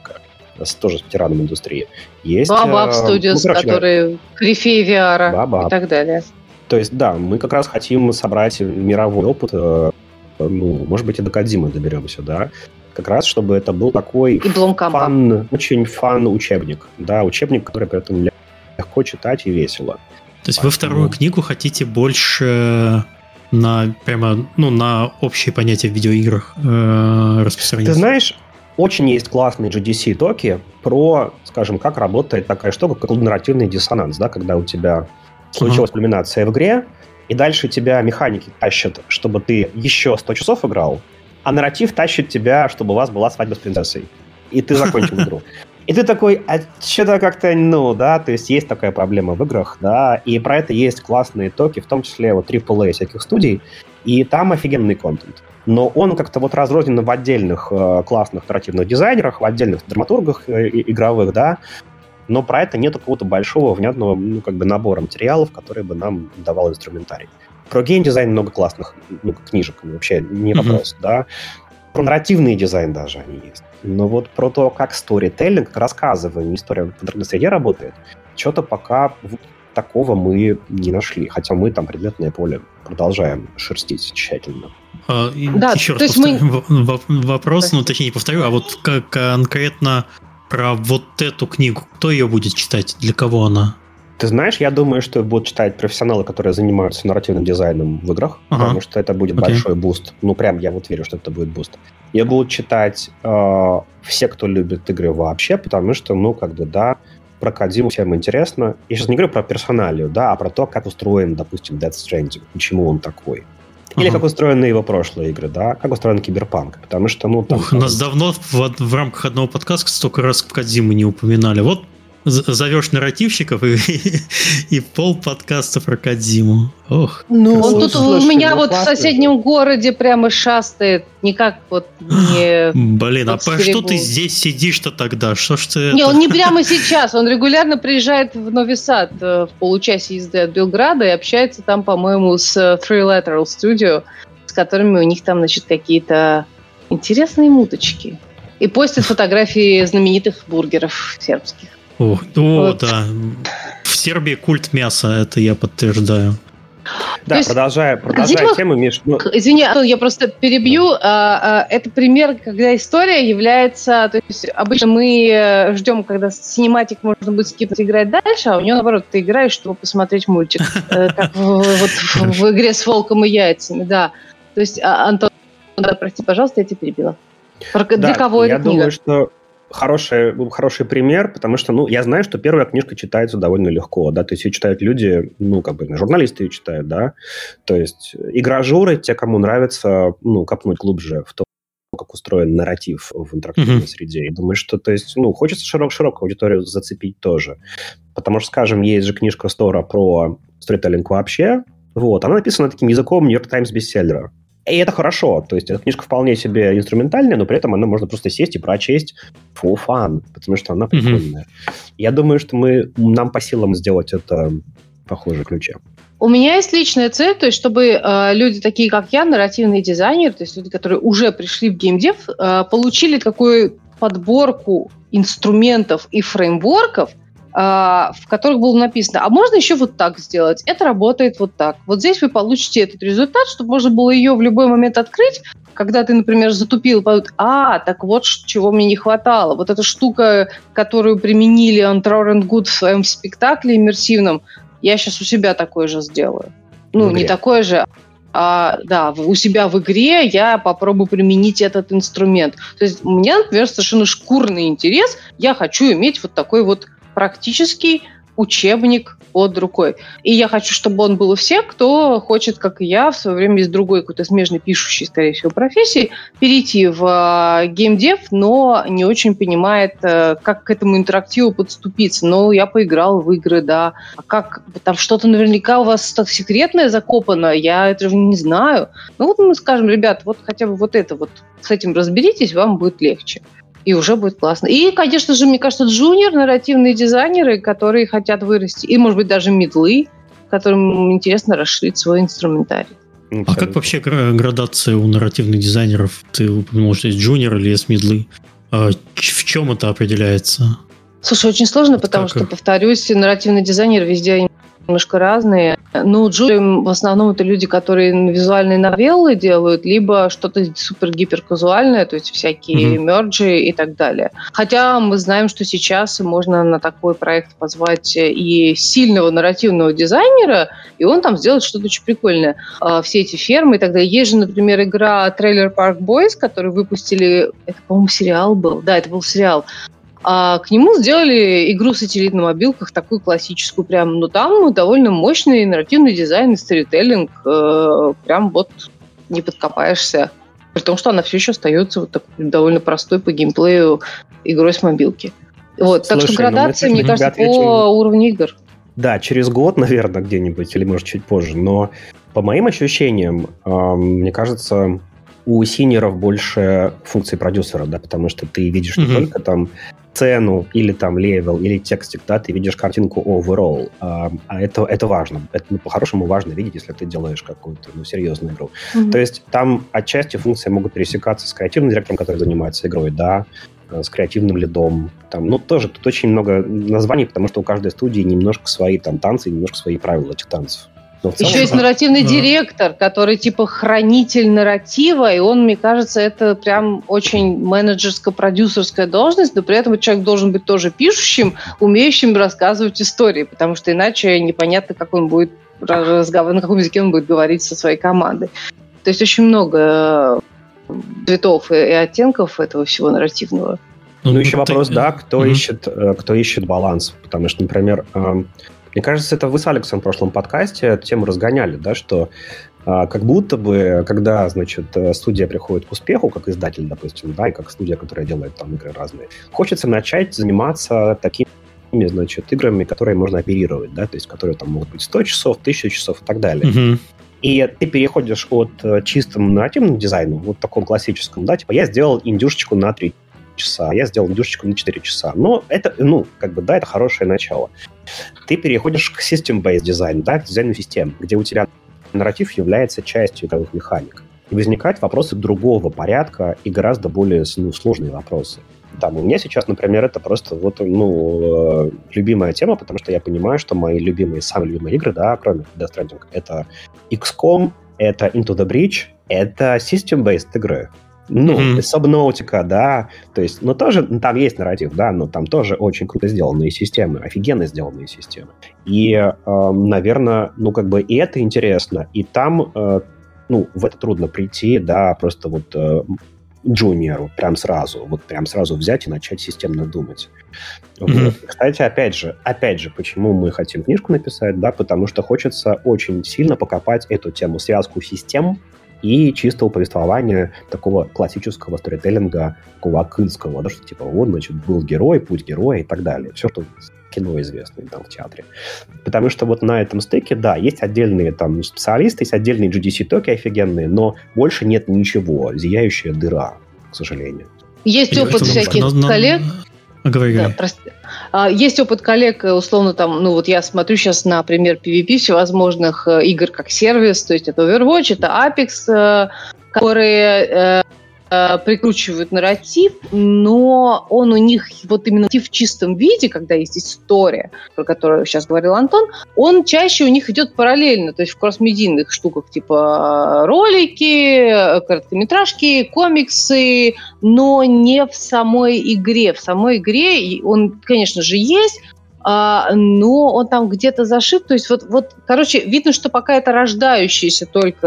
с, тоже с ветераном индустрии. Есть... Бабаб Studios, ну, которые корифеи ви ар и так далее. То есть, да, мы как раз хотим собрать мировой опыт, ну, может быть, и до Кодзимы доберемся, да, как раз, чтобы это был такой фан, очень фан-учебник. Да, учебник, который при этом легко читать и весело. То есть Поэтому... вы вторую книгу хотите больше на, прямо, ну, на общие понятия в видеоиграх э, распространить? Ты знаешь, очень есть классные джи ди си-токи про, скажем, как работает такая штука, как нарративный диссонанс, да, когда у тебя случилась uh-huh. кульминация в игре, и дальше тебя механики тащат, чтобы ты еще сто часов играл, а нарратив тащит тебя, чтобы у вас была свадьба с принцессой. И ты закончил игру. И ты такой, а что-то как-то, ну, да, то есть есть такая проблема в играх, да, и про это есть классные токи, в том числе вот ААА всяких студий, и там офигенный контент. Но он как-то вот разрознен в отдельных э, классных нарративных дизайнерах, в отдельных драматургах э, игровых, да, но про это нет какого-то большого, внятного, ну, как бы набора материалов, который бы нам давал инструментарий. Про геймдизайн много классных ну, книжек, вообще не вопрос, mm-hmm. да. Про нарративный дизайн даже они есть. Но вот про то, как сторителлинг, рассказывание, история в интернет-среде работает, что-то пока такого мы не нашли. Хотя мы там предметное поле продолжаем шерстить тщательно. А, да, еще раз повторю, мы... вопрос, да. ну точнее не повторю, а вот как конкретно про вот эту книгу, кто ее будет читать, для кого она? Ты знаешь, я думаю, что будут читать профессионалы, которые занимаются нарративным дизайном в играх, ага. потому что это будет okay. большой буст. Ну, прям я вот верю, что это будет буст. Ее будут читать э, все, кто любит игры вообще, потому что, ну, как бы, да, про Кодзиму всем интересно. Я сейчас не говорю про персоналию, да, а про то, как устроен, допустим, Death Stranding, почему он такой. Или ага. как устроены его прошлые игры, да, как устроен Киберпанк, потому что, ну... Там, Ух, там... нас давно в, в рамках одного подкаста столько раз Кодзиму не упоминали. Вот зовешь нарративщиков и, и пол подкаста про Кодзиму. Ох. Ну, он тут у меня вот в соседнем городе прямо шастает, никак вот не... Блин, а по что ты здесь сидишь-то тогда? Что ж ты... Не, это... он не прямо сейчас, он регулярно приезжает в Нови Сад в получасе езды от Белграда и общается там, по-моему, с Three Lateral Studio, с которыми у них там, значит, какие-то интересные муточки. И постят фотографии знаменитых бургеров сербских. О, вот. да. В Сербии культ мяса, это я подтверждаю. Да, есть, продолжая, продолжая Кодзима, тему, Миш. Ну... Извини, Антон, я просто перебью. Да. Это пример, когда история является... То есть обычно мы ждем, когда синематик можно будет скипнуть и играть дальше, а у него, наоборот, ты играешь, чтобы посмотреть мультик. Как в игре с волком и яйцами, да. То есть, Антон, прости, пожалуйста, я тебя перебила. Для кого эта книга? Я думаю, что... Хороший, хороший пример, потому что, ну, я знаю, что первая книжка читается довольно легко, да, то есть ее читают люди, ну, как бы, журналисты ее читают, да, то есть игражуры, те, кому нравится, ну, копнуть глубже в то, как устроен нарратив в интерактивной mm-hmm. среде. Я думаю, что, то есть, ну, хочется широк, широкую аудиторию зацепить тоже, потому что, скажем, есть же книжка Стора про сторителлинг вообще, вот, она написана таким языком New York Times бестселлера. И это хорошо, то есть эта книжка вполне себе инструментальная, но при этом она можно просто сесть и прочесть for fun, потому что она прикольная. Mm-hmm. Я думаю, что мы, нам по силам сделать это в похожем ключе. У меня есть личная цель, то есть чтобы э, люди такие, как я, нарративные дизайнеры, то есть люди, которые уже пришли в геймдев, э, получили такую подборку инструментов и фреймворков, в которых было написано, а можно еще вот так сделать, это работает вот так. Вот здесь вы получите этот результат, чтобы можно было ее в любой момент открыть, когда ты, например, затупил, подумать, а, так вот чего мне не хватало. Вот эта штука, которую применили Антроур энд Гуд в своем спектакле иммерсивном, я сейчас у себя такое же сделаю. Ну, не такое же, а, да, у себя в игре я попробую применить этот инструмент. То есть у меня, например, совершенно шкурный интерес, я хочу иметь вот такой вот практический учебник под рукой. И я хочу, чтобы он был у всех, кто хочет, как и я, в свое время из другой какой-то смежной пишущей, скорее всего, профессии, перейти в геймдев, но не очень понимает, как к этому интерактиву подступиться. Ну, я поиграл в игры, да. А как? Там что-то наверняка у вас так секретное закопано, я этого не знаю. Ну, вот мы скажем, ребят, вот хотя бы вот это вот, с этим разберитесь, вам будет легче. И уже будет классно. И, конечно же, мне кажется, джуниор, нарративные дизайнеры, которые хотят вырасти. И, может быть, даже мидлы, которым интересно расширить свой инструментарий. А как вообще градация у нарративных дизайнеров? Ты упомянул, что есть джуниор или есть мидлы. А в чем это определяется? Слушай, очень сложно, вот потому что, их? повторюсь, нарративные дизайнеры везде немножко разные. Ну, джуниор в основном это люди, которые визуальные новеллы делают, либо что-то супер-гиперказуальное, то есть всякие mm-hmm. мерджи и так далее. Хотя мы знаем, что сейчас можно на такой проект позвать и сильного нарративного дизайнера, и он там сделает что-то очень прикольное. Все эти фермы и так далее. Есть же, например, игра Trailer Park Boys, которую выпустили... Это, по-моему, сериал был. Да, это был сериал. А к нему сделали игру сателлит на мобилках, такую классическую прям, но там довольно мощный нарративный дизайн и сторителлинг, э, прям вот не подкопаешься, при том, что она все еще остается вот такой довольно простой по геймплею игрой с мобилки. Вот, слушай, так что градация, ну, мне кажется, по очень... уровню игр. Да, через год, наверное, где-нибудь, или может чуть позже, но по моим ощущениям, э, мне кажется, у синеров больше функций продюсера, да, потому что ты видишь mm-hmm. не только там сцену, или там левел, или текстик, да, ты видишь картинку overall. А это, это важно. Это, ну, по-хорошему важно видеть, если ты делаешь какую-то, ну, серьезную игру. Mm-hmm. То есть там отчасти функции могут пересекаться с креативным директором, который занимается игрой, да, с креативным лидом. Там, ну, тоже тут очень много названий, потому что у каждой студии немножко свои там танцы, немножко свои правила этих танцев. Но целом... Еще есть нарративный да. директор, который типа хранитель нарратива, и он, мне кажется, это прям очень менеджерско-продюсерская должность, но при этом человек должен быть тоже пишущим, умеющим рассказывать истории, потому что иначе непонятно, как он будет разговор, на каком языке он будет говорить со своей командой. То есть очень много цветов и оттенков этого всего нарративного. Ну, ну еще вопрос, ты... да, кто, mm-hmm. ищет, кто ищет баланс, потому что, например... Мне кажется, это вы с Алексом в прошлом подкасте эту тему разгоняли, да, что а, как будто бы, когда, значит, студия приходит к успеху, как издатель, допустим, да, и как студия, которая делает там игры разные, хочется начать заниматься такими, значит, играми, которые можно оперировать, да, то есть которые там могут быть сто часов, тысяча часов и так далее. Mm-hmm. И ты переходишь от чистого нарративного дизайна, вот таком классическом, да, типа я сделал индюшечку на три часа, я сделал индюшечку на четыре часа. Но это, ну, как бы, да, это хорошее начало. Ты переходишь к system-based дизайну, да, к дизайну систем, где у тебя нарратив является частью игровых механик. И возникают вопросы другого порядка и гораздо более, ну, сложные вопросы. Там, у меня сейчас, например, это просто вот, ну, любимая тема, потому что я понимаю, что мои любимые, самые любимые игры, да, кроме Death Stranding, это икс ком, это Into the Breach, это system-based игры. Ну, mm-hmm. Сабнаутика, да, то есть, ну, тоже, ну, там есть нарратив, да, но там тоже очень круто сделанные системы, офигенно сделанные системы. И, э, наверное, ну, как бы и это интересно, и там, э, ну, в это трудно прийти, да, просто вот э, джуниору прям сразу, вот прям сразу взять и начать системно думать. Mm-hmm. Вот. Кстати, опять же, опять же, почему мы хотим книжку написать, да, потому что хочется очень сильно покопать эту тему, связку систем, и чистого повествования такого классического сторителлинга, такого акынского, да, что типа вот, значит, был герой, путь героя и так далее. Все, что в кино известно, там, в театре. Потому что вот на этом стыке, да, есть отдельные там специалисты, есть отдельные джи ди си-токи офигенные, но больше нет ничего, зияющая дыра, к сожалению. Есть и опыт всяких но, но... коллег... Говори, да, прости. Есть опыт коллег, условно, там, ну вот я смотрю сейчас на пример пи ви пи всевозможных игр как сервис, то есть это Overwatch, это Apex, которые прикручивают нарратив, но он у них, вот именно в чистом виде, когда есть история, про которую сейчас говорил Антон, он чаще у них идет параллельно, то есть в кроссмедийных штуках, типа ролики, короткометражки, комиксы, но не в самой игре. В самой игре он, конечно же, есть, А, но он там где-то зашит, то есть вот, вот, короче, видно, что пока это рождающийся только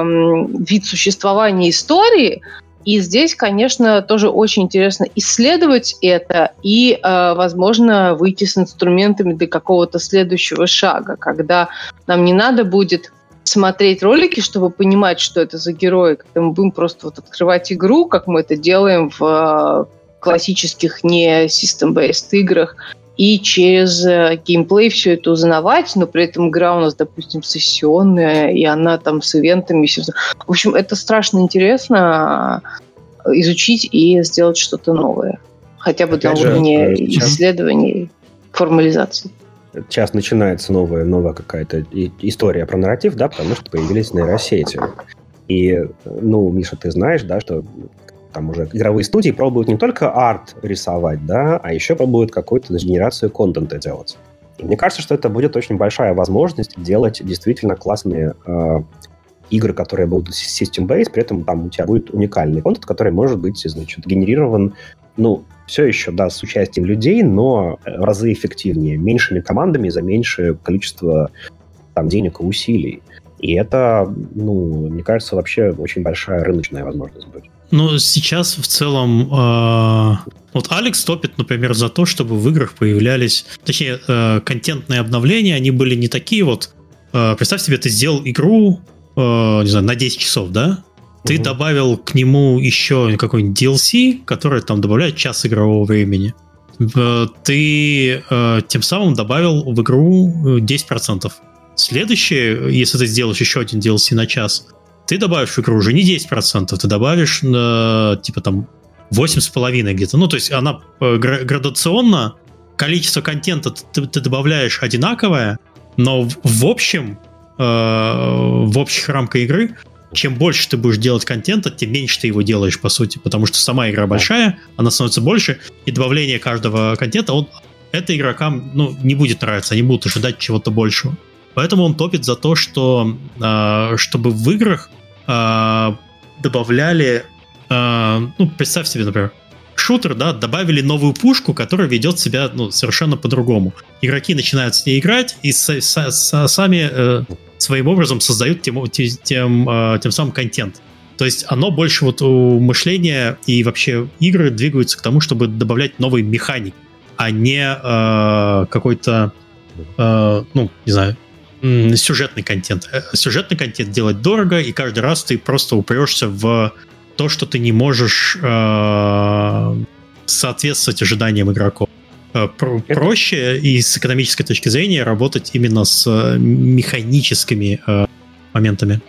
эм, вид существования истории, и здесь, конечно, тоже очень интересно исследовать это и, э, возможно, выйти с инструментами для какого-то следующего шага, когда нам не надо будет смотреть ролики, чтобы понимать, что это за герои, когда мы будем просто вот открывать игру, как мы это делаем в э, классических не system-based играх, и через геймплей все это узнавать, но при этом игра у нас, допустим, сессионная, и она там с ивентами. В общем, это страшно интересно изучить и сделать что-то новое. Хотя бы опять для уровня исследований, формализации. Сейчас начинается новая, новая какая-то история про нарратив, да, потому что появились нейросети. И, ну, Миша, ты знаешь, да, что... Там уже игровые студии пробуют не только арт рисовать, да, а еще пробуют какую-то генерацию контента делать. И мне кажется, что это будет очень большая возможность делать действительно классные э, игры, которые будут system-based, при этом там у тебя будет уникальный контент, который может быть, значит, генерирован, ну, все еще, да, с участием людей, но в разы эффективнее, меньшими командами за меньшее количество там денег и усилий. И это, ну, мне кажется, вообще очень большая рыночная возможность будет. Ну, сейчас в целом... Э, вот Алекс топит, например, за то, чтобы в играх появлялись... Точнее, э, контентные обновления, они были не такие вот... Э, представь себе, ты сделал игру, э, не знаю, на десять часов, да? Ты угу. добавил к нему еще какой-нибудь ди эл си, который там добавляет час игрового времени. Э, ты э, тем самым добавил в игру десять процентов. Следующее, если ты сделаешь еще один ди эл си на час, ты добавишь в игру уже не десять процентов, ты добавишь э, типа там восемь с половиной где-то. Ну, то есть она градационно, количество контента ты, ты добавляешь одинаковое, но в, в общем, э, в общих рамках игры чем больше ты будешь делать контента, тем меньше ты его делаешь, по сути, потому что сама игра большая, она становится больше, и добавление каждого контента, он, это игрокам, ну, не будет нравиться, они будут ожидать чего-то большего. Поэтому он топит за то, что чтобы в играх добавляли, ну, представь себе, например, шутер, да, добавили новую пушку, которая ведет себя, ну, совершенно по-другому. Игроки начинают с ней играть и со- со- со- сами э, своим образом создают тем, тем, э, тем самым контент. То есть оно больше вот у мышления и вообще игры двигаются к тому, чтобы добавлять новые механики, а не э, какой-то, э, ну, не знаю, сюжетный контент. Сюжетный контент делать дорого, и каждый раз ты просто упрешься в то, что ты не можешь э, соответствовать ожиданиям игроков. Про- это... Проще и с экономической точки зрения работать именно с э, механическими э, моментами.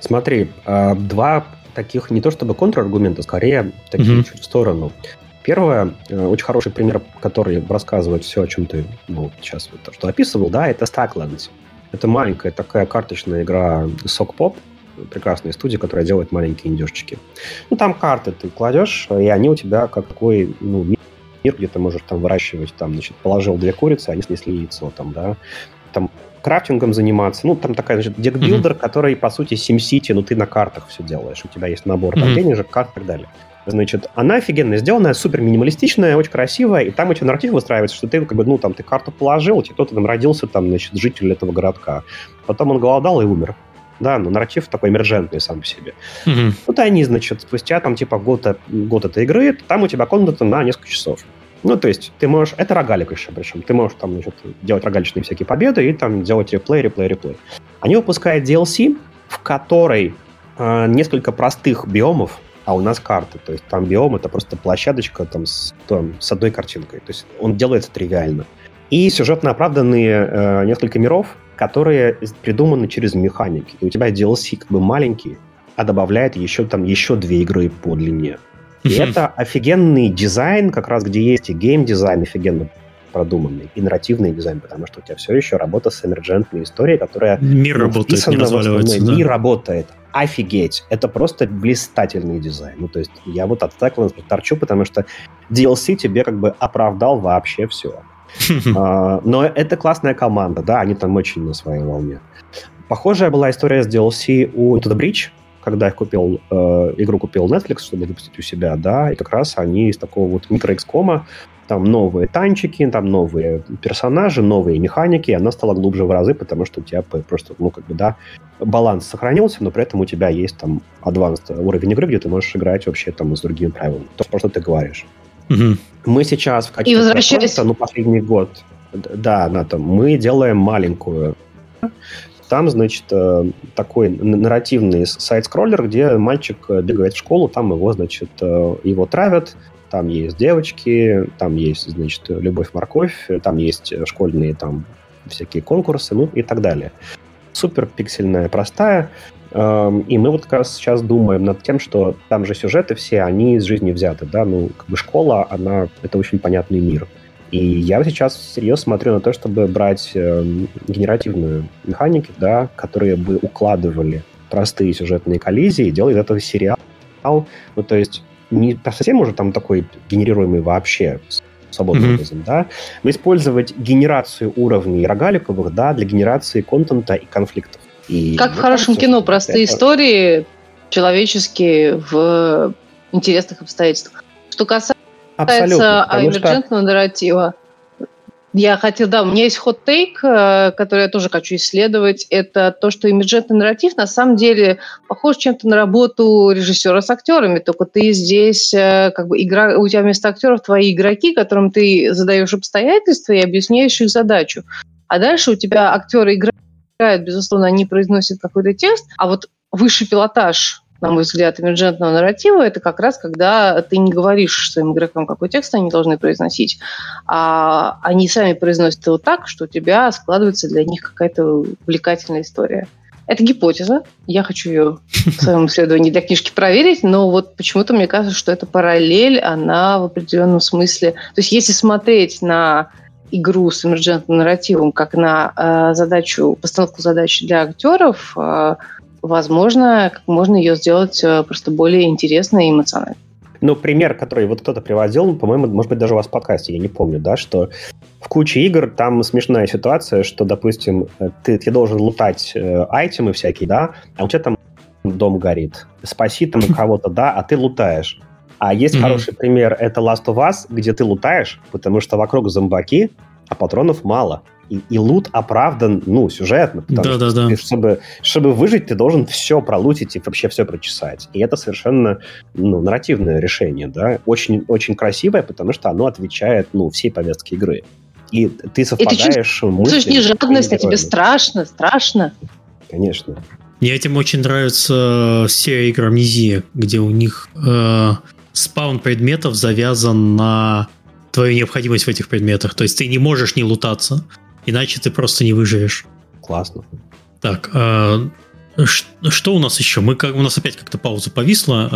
Смотри, э, два таких не то чтобы контраргумента, скорее такие mm-hmm. чуть в сторону. Первое, э, очень хороший пример, который рассказывает все, о чем ты, ну, сейчас вот то, что описывал, да, это Stacklands. Это маленькая такая карточная игра Sockpop, прекрасная студия, которая делает маленькие индюшечки. Ну, там карты ты кладешь, и они у тебя как такой, ну, мир, где ты можешь там выращивать, там, значит, положил две курицы, они снесли яйцо, там, да, там, крафтингом заниматься, ну, там такая, значит, декбилдер, mm-hmm. который, по сути, SimCity, ну, ты на картах все делаешь, у тебя есть набор там, mm-hmm. денежек, карт и так далее. Значит, она офигенно сделанная, супер минималистичная, очень красивая, и там у тебя нарратив выстраивается, что ты, как бы, ну, там, ты карту положил, у тебя кто-то там родился, там, значит, житель этого городка, потом он голодал и умер. Да, но нарратив такой эмерджентный сам по себе. Mm-hmm. Вот они, значит, спустя там типа год, год этой игры, там у тебя комната на несколько часов. Ну, то есть ты можешь... Это рогалик еще, причем. Ты можешь там, значит, делать рогаличные всякие победы и там делать реплей, реплей, реплей. Они выпускают ди эл си, в которой э, несколько простых биомов, а у нас карты. То есть там биом — это просто площадочка там с, там, с одной картинкой. То есть он делается тривиально. И сюжетно оправданные э, несколько миров, которые придуманы через механики. И у тебя ди эл си как бы маленький, а добавляет еще, там, еще две игры по длине. И mm-hmm. это офигенный дизайн, как раз где есть и геймдизайн офигенно продуманный, и нарративный дизайн, потому что у тебя все еще работа с эмерджентной историей, которая... Мир ну, работает, не разваливается. Да. Мир работает. Офигеть. Это просто блистательный дизайн. Ну, то есть я вот от Stacklands торчу, потому что ди эл си тебе как бы оправдал вообще все. uh, но это классная команда, да, они там очень на своей волне. Похожая была история с ди эл си у Into the Breach, когда их купил, э, игру купил Netflix, чтобы выпустить у себя, да, и как раз они из такого вот микро-экскома, там новые танчики, там новые персонажи, новые механики, и она стала глубже в разы, потому что у тебя просто, ну, как бы, да, баланс сохранился, но при этом у тебя есть там advanced уровень игры, где ты можешь играть вообще там с другими правилами, то, про что ты говоришь. Угу. Мы сейчас в качестве проекта, ну, последний год, да, Ната, мы делаем маленькую. Там, значит, такой нарративный сайд-скроллер, где мальчик бегает в школу, там его, значит, его травят, там есть девочки, там есть, значит, любовь-морковь, там есть школьные там всякие конкурсы, ну, и так далее. Супер пиксельная, простая. И мы вот как раз сейчас думаем над тем, что там же сюжеты все, они из жизни взяты, да, ну, как бы школа, она, это очень понятный мир. И я сейчас всерьез смотрю на то, чтобы брать э, генеративные механики, да, которые бы укладывали простые сюжетные коллизии и делать из этого сериал, ну, то есть не совсем уже там такой генерируемый вообще свободным mm-hmm. образом, да, но использовать генерацию уровней рогаликовых, да, для генерации контента и конфликтов. И как в хорошем кажется, кино, простые это... истории человеческие в интересных обстоятельствах. Что касается эмерджентного что... нарратива, я хотела, да, у меня есть хот-тейк, который я тоже хочу исследовать, это то, что эмерджентный нарратив на самом деле похож чем-то на работу режиссера с актерами, только ты здесь, как бы, игра, у тебя вместо актеров твои игроки, которым ты задаешь обстоятельства и объясняешь их задачу. А дальше у тебя актеры играют, безусловно, они произносят какой-то текст, а вот высший пилотаж, на мой взгляд, эмерджентного нарратива, это как раз когда ты не говоришь своим игрокам, какой текст они должны произносить, а они сами произносят его так, что у тебя складывается для них какая-то увлекательная история. Это гипотеза, я хочу ее в своем исследовании для книжки проверить, но вот почему-то мне кажется, что эта параллель, она в определенном смысле... То есть если смотреть на... игру с эмерджентным нарративом как на э, задачу, постановку задач для актеров, э, возможно, как можно ее сделать просто более интересной и эмоциональной. Ну, пример, который вот кто-то приводил, по-моему, может быть, даже у вас в подкасте, я не помню, да, что в куче игр там смешная ситуация, что, допустим, ты, ты должен лутать э, айтемы всякие, да, а у тебя там дом горит, спаси там кого-то, да, а ты лутаешь. А есть mm-hmm. хороший пример, это Last of Us, где ты лутаешь, потому что вокруг зомбаки, а патронов мало. И, и лут оправдан, ну, сюжетно. Потому да, что да, ты, да. Чтобы, чтобы выжить, ты должен все пролутить и вообще все прочесать. И это совершенно, ну, нарративное решение, да. Очень, очень красивое, потому что оно отвечает, ну, всей повестке игры. И ты совпадаешь... И ты чувствуешь не жадность, а тебе страшно, страшно. Конечно. Мне этим очень нравится серия игр Амнезия, где у них э, спаун предметов завязан на твою необходимость в этих предметах. То есть ты не можешь не лутаться, иначе ты просто не выживешь. Классно. Так, э, ш, что у нас еще? Мы, как, у нас опять как-то пауза повисла.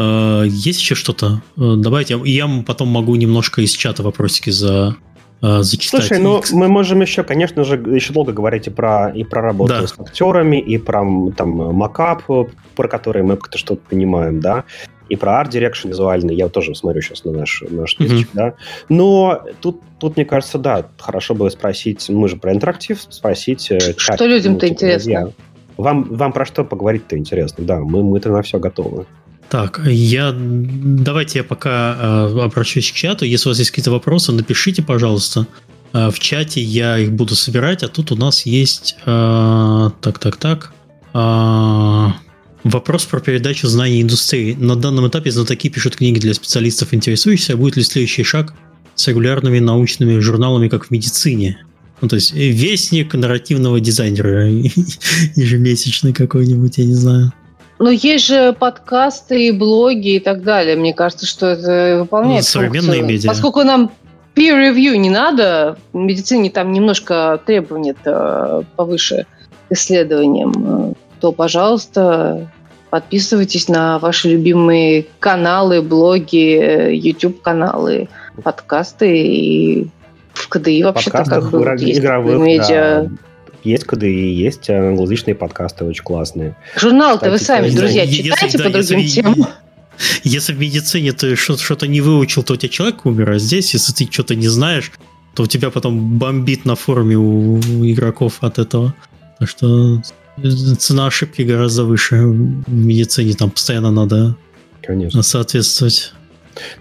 Э, есть еще что-то? Э, давайте, я, я потом могу немножко из чата вопросики за, э, зачитать. Слушай, ну и... мы можем еще, конечно же, еще долго говорить и про, и про работу да. с актерами, и про там, макап, про который мы как-то что-то понимаем, да? И про арт-дирекшн визуальный, я тоже смотрю сейчас на наш, наш списочек, mm-hmm. да. Но тут, тут, мне кажется, да, хорошо было спросить, мы же про интерактив, спросить... Что как, людям-то ну, типа, интересно? Я, вам, вам про что поговорить-то интересно, да, мы, мы-то на все готовы. Так, я, давайте я пока э, обращусь к чату, если у вас есть какие-то вопросы, напишите, пожалуйста, э, в чате, я их буду собирать, а тут у нас есть... Э, так, так, так... Э, Вопрос про передачу знаний индустрии. На данном этапе знатоки пишут книги для специалистов, интересующихся, а будет ли следующий шаг с регулярными научными журналами, как в медицине. Ну, то есть, вестник нарративного дизайнера ежемесячный какой-нибудь, я не знаю. Ну, есть же подкасты и блоги и так далее. Мне кажется, что это выполняет ну, современные функцию. Медиа. Поскольку нам peer-review не надо, в медицине там немножко требования-то повыше к исследованиям, то, пожалуйста, подписывайтесь на ваши любимые каналы, блоги, YouTube-каналы, подкасты и в КДИ вообще-то как бы игровых, есть игровых, медиа. Да. Есть КДИ, есть англоязычные подкасты очень классные. Журнал-то вы сами, друзья, если, читайте да, по другим если, темам. Если в медицине ты что-то не выучил, то у тебя человек умер, а здесь, если ты что-то не знаешь, то у тебя потом бомбит на форуме у игроков от этого. Так что... Цена ошибки гораздо выше. В медицине там постоянно надо Конечно. соответствовать.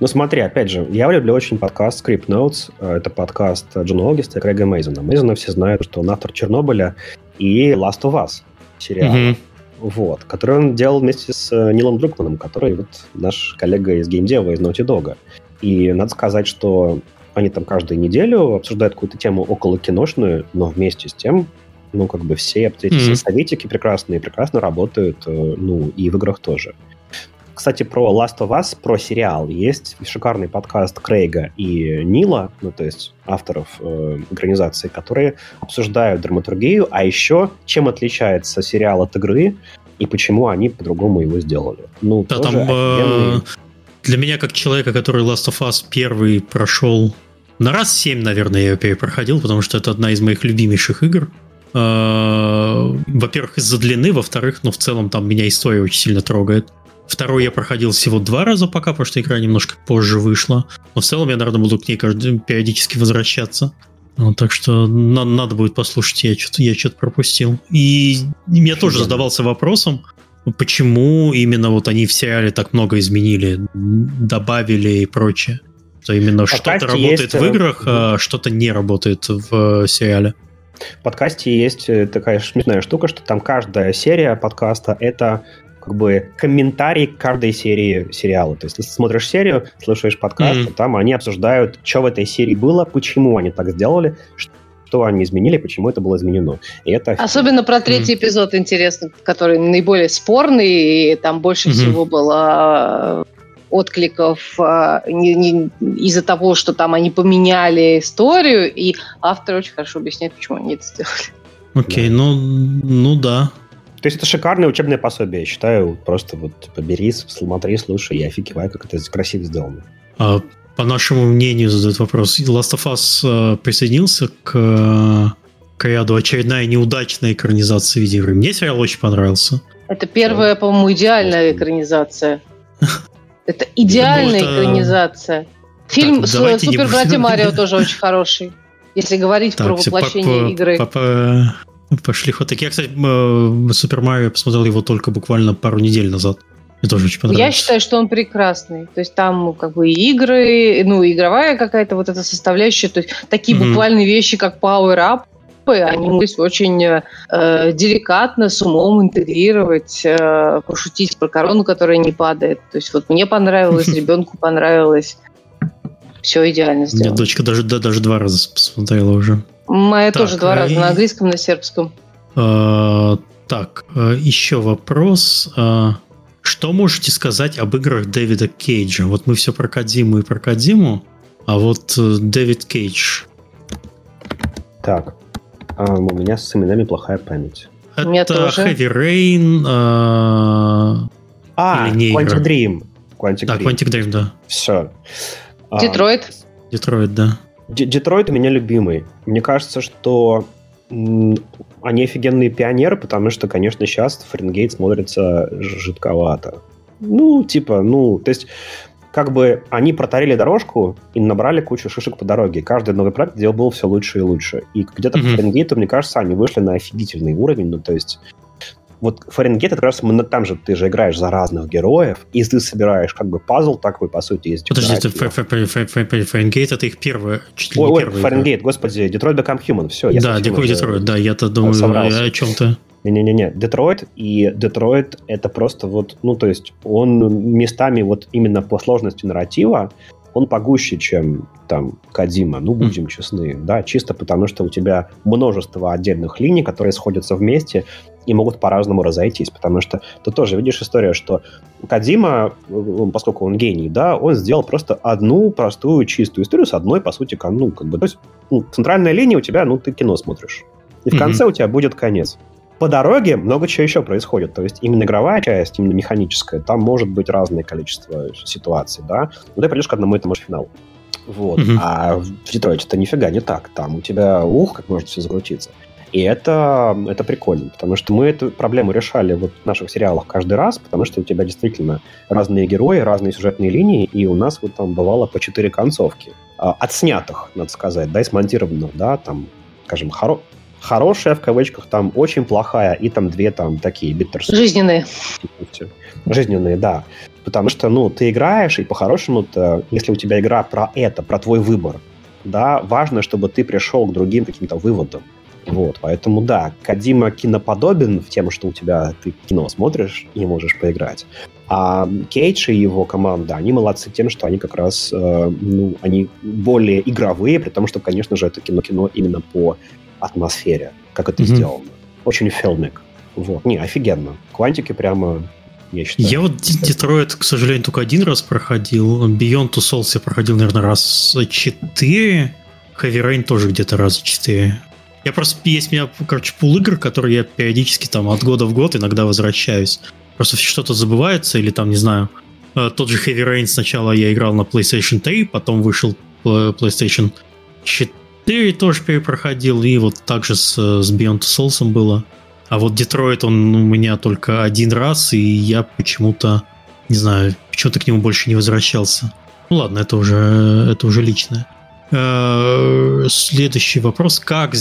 Ну смотри, опять же, я люблю очень подкаст Script Notes. Это подкаст Джона Огиста и Крэга Мейзона. Мейзона все знают, что он автор Чернобыля и Last of Us сериала, mm-hmm. вот, который он делал вместе с Нилом Друкманом, который вот наш коллега из геймдева, из Naughty Dog. И надо сказать, что они там каждую неделю обсуждают какую-то тему около киношную, но вместе с тем ну, как бы все эти mm-hmm. советики прекрасные, прекрасно работают, ну, и в играх тоже. Кстати, про Last of Us, про сериал, есть шикарный подкаст Крейга и Нила, ну, то есть авторов э, экранизации, которые обсуждают драматургию, а еще чем отличается сериал от игры и почему они по-другому его сделали. Ну, да, тоже там, офигенный... Для меня, как человека, который Last of Us первый прошел на раз семь, наверное, я ее перепроходил, потому что это одна из моих любимейших игр. Во-первых, из-за длины, во-вторых, ну, в целом там меня история очень сильно трогает. Второй я проходил всего два раза пока, потому что игра немножко позже вышла. Но в целом я, наверное, буду к ней каждый, периодически возвращаться. Ну, так что на- надо будет послушать, я что-то, я что-то пропустил. И я тоже задавался вопросом, почему именно вот они в сериале так много изменили, добавили и прочее. Что именно а что-то работает есть... в играх, а что-то не работает в сериале. В подкасте есть такая смешная штука, что там каждая серия подкаста — это как бы комментарий к каждой серии сериала. То есть ты смотришь серию, слушаешь подкаст, mm-hmm. там они обсуждают, что в этой серии было, почему они так сделали, что они изменили, почему это было изменено. И это... Особенно про третий mm-hmm. эпизод интересно, который наиболее спорный, и там больше mm-hmm. всего было... откликов а, не, не, из-за того, что там они поменяли историю, и автор очень хорошо объясняет, почему они это сделали. Окей, okay, да. ну, ну да. То есть это шикарное учебное пособие, я считаю. Просто вот побери, смотри, слушай, я офигеваю, как это красиво сделано. А, по нашему мнению задают вопрос. Last of Us присоединился к, к ряду очередная неудачная экранизация видеоигры. Мне сериал очень понравился. Это первая, по-моему, идеальная экранизация. Это идеальная экранизация. Фильм «Супер братья Марио» тоже очень хороший, если говорить про воплощение игры. Пошли ход. Так я, кстати, «Супер Марио» посмотрел его только буквально пару недель назад. Мне тоже очень понравилось. Я считаю, что он прекрасный. То есть там как бы и игры, ну, игровая какая-то вот эта составляющая. То есть такие mm-hmm. буквальные вещи, как Power Up, они могут очень э, деликатно, с умом интегрировать, э, пошутить про корону, которая не падает. То есть вот мне понравилось, ребенку понравилось. Все идеально сделано. Нет, дочка даже, да, даже два раза посмотрела уже. Моя так, тоже два и... раза, на английском, на сербском. А, так, еще вопрос. А, что можете сказать об играх Дэвида Кейджа? Вот мы все про Кодзиму и про Кодзиму, а вот Дэвид Кейдж. Так, а у меня с именами плохая память. Это Heavy Rain. А, а Quantic Dream. Quantic да, Dream. Quantic Dream, да. Все. Детройт. Детройт, да. Детройт у меня любимый. Мне кажется, что они офигенные пионеры, потому что, конечно, сейчас Фаренгейт смотрится жидковато. Ну, типа, ну, то есть, как бы они протарили дорожку и набрали кучу шишек по дороге. Каждый новый проект делал было все лучше и лучше. И где-то mm-hmm. по Фаренгейту, мне кажется, они вышли на офигительный уровень. Ну, то есть, вот Фаренгейт, это как раз мы, там же ты же играешь за разных героев, и ты собираешь как бы пазл такой, по сути, из... Подожди, Фаренгейт — это их первое, чуть ли не первое. Ой, Фаренгейт, господи, Detroit Become Human, все. Да, Detroit, да, я-то думаю о чем-то. Не-не-не, Детройт и Детройт — это просто вот, ну, то есть он местами вот именно по сложности нарратива, он погуще, чем там Кодзима, ну, будем mm. честны, да, чисто потому, что у тебя множество отдельных линий, которые сходятся вместе и могут по-разному разойтись, потому что ты тоже видишь историю, что Кодзима, поскольку он гений, да, он сделал просто одну простую чистую историю с одной, по сути, ну, как бы, то есть ну, центральная линия у тебя, ну, ты кино смотришь, и в mm-hmm. конце у тебя будет конец. По дороге много чего еще происходит. То есть именно игровая часть, именно механическая, там может быть разное количество ситуаций, да. Но ты придешь к одному и тому же финалу. Вот. Mm-hmm. А в Детройте-то нифига не так. Там у тебя, ух, как может все закрутиться. И это, это прикольно, потому что мы эту проблему решали вот в наших сериалах каждый раз, потому что у тебя действительно разные герои, разные сюжетные линии, и у нас вот там бывало по четыре концовки. Отснятых, надо сказать, да, и смонтированных, да, там, скажем, хоро... хорошая, в кавычках, там, очень плохая, и там две там такие биттерсы. Жизненные. Жизненные, да. Потому что, ну, ты играешь, и по-хорошему-то, если у тебя игра про это, про твой выбор, да, важно, чтобы ты пришел к другим каким-то выводам. Вот, поэтому, да, Кодзима киноподобен в тем, что у тебя ты кино смотришь и можешь поиграть. А Кейдж и его команда, они молодцы тем, что они как раз, э, ну, они более игровые, при том, что, конечно же, это кино-кино именно по атмосфере, как это mm-hmm. сделано. Очень филмик. Вот. Не, офигенно. Квантики прямо, я считаю. Я вот Детройт, к сожалению, только один раз проходил. Beyond Two Souls я проходил, наверное, раз четыре. Heavy Rain тоже где-то раз четыре. Я просто... Есть у меня, короче, пул игр, которые я периодически там от года в год иногда возвращаюсь. Просто что-то забывается или там, не знаю. Тот же Heavy Rain сначала я играл на PlayStation три, потом вышел PlayStation четыре. Ты тоже перепроходил, и вот так же с, с Beyond Two Souls'ом было. А вот Детройт, он у меня только один раз, и я почему-то, не знаю, почему-то к нему больше не возвращался. Ну ладно, это уже, это уже личное. Следующий вопрос. Как,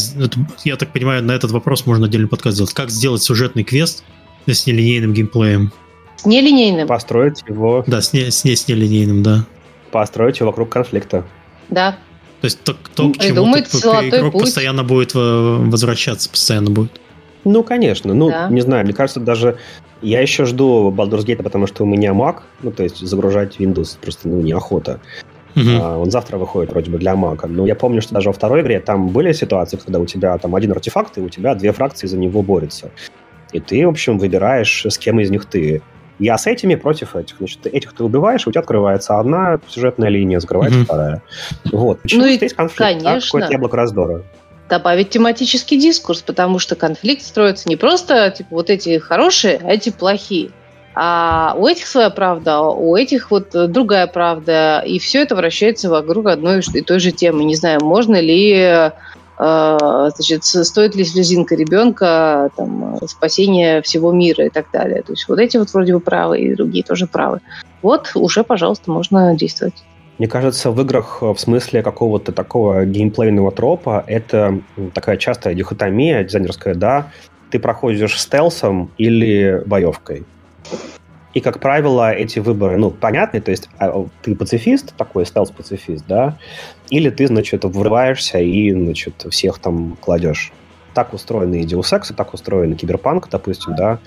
я так понимаю, на этот вопрос можно отдельный подкаст сделать. Как сделать сюжетный квест с нелинейным геймплеем? С нелинейным? Построить его... Да, с, не, с, не, с нелинейным, да. Построить его вокруг конфликта. Да. То есть то, то к чему игрок путь. постоянно будет возвращаться, постоянно будет. Ну, конечно. Ну, да. Не знаю, мне кажется, даже... Я еще жду Baldur's Gate, потому что у меня Mac, ну, то есть загружать Windows просто ну, неохота. Угу. А, он завтра выходит вроде бы для Mac. Но я помню, что даже во второй игре там были ситуации, когда у тебя там один артефакт, и у тебя две фракции за него борются. И ты, в общем, выбираешь, с кем из них ты... Я с этими против этих. Значит, этих ты убиваешь, и у тебя открывается одна сюжетная линия, закрывается mm-hmm. вторая. Вот. Почему ну здесь конфликт? Конечно. Да, какое-то яблоко раздора. Добавить тематический дискурс, потому что конфликт строится не просто типа вот эти хорошие, а эти плохие. А у этих своя правда, у этих вот другая правда. И все это вращается вокруг одной и той же темы. Не знаю, можно ли значит, стоит ли слезинка ребенка там, спасение всего мира и так далее. То есть вот эти вот вроде бы правы, и другие тоже правы. Вот уже, пожалуйста, можно действовать. Мне кажется, в играх в смысле какого-то такого геймплейного тропа это такая частая дихотомия дизайнерская, да, ты проходишь стелсом или боевкой. И, как правило, эти выборы, ну, понятны, то есть ты пацифист, такой стелс-пацифист, да, или ты, значит, врываешься и, значит, всех там кладешь. Так устроены и Deus Ex, так устроен Киберпанк, допустим, да,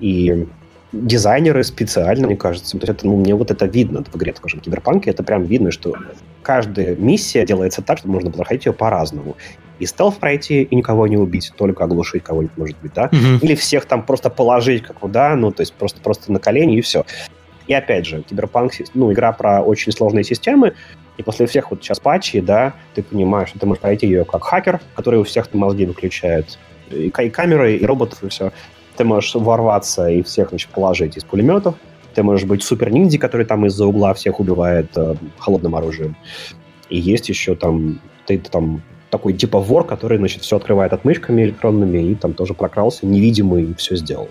и дизайнеры специально, мне кажется, то есть это, ну, мне вот это видно в игре, скажем, в Киберпанке, это прям видно, что каждая миссия делается так, что можно проходить ее по-разному. И стелф пройти, и никого не убить, только оглушить кого-нибудь, может быть, да? Mm-hmm. Или всех там просто положить как куда, ну, то есть просто, просто на колени, и все. И опять же, Киберпанк, ну, игра про очень сложные системы, и после всех вот сейчас патчей, да, ты понимаешь, что ты можешь пройти ее как хакер, который у всех мозги выключает, и камеры, и роботов, и все. Ты можешь ворваться и всех, значит, положить из пулеметов, ты можешь быть супер-ниндзя, который там из-за угла всех убивает э, холодным оружием. И есть еще там, ты там... такой типа вор, который, значит, все открывает отмычками электронными и там тоже прокрался невидимый и все сделал.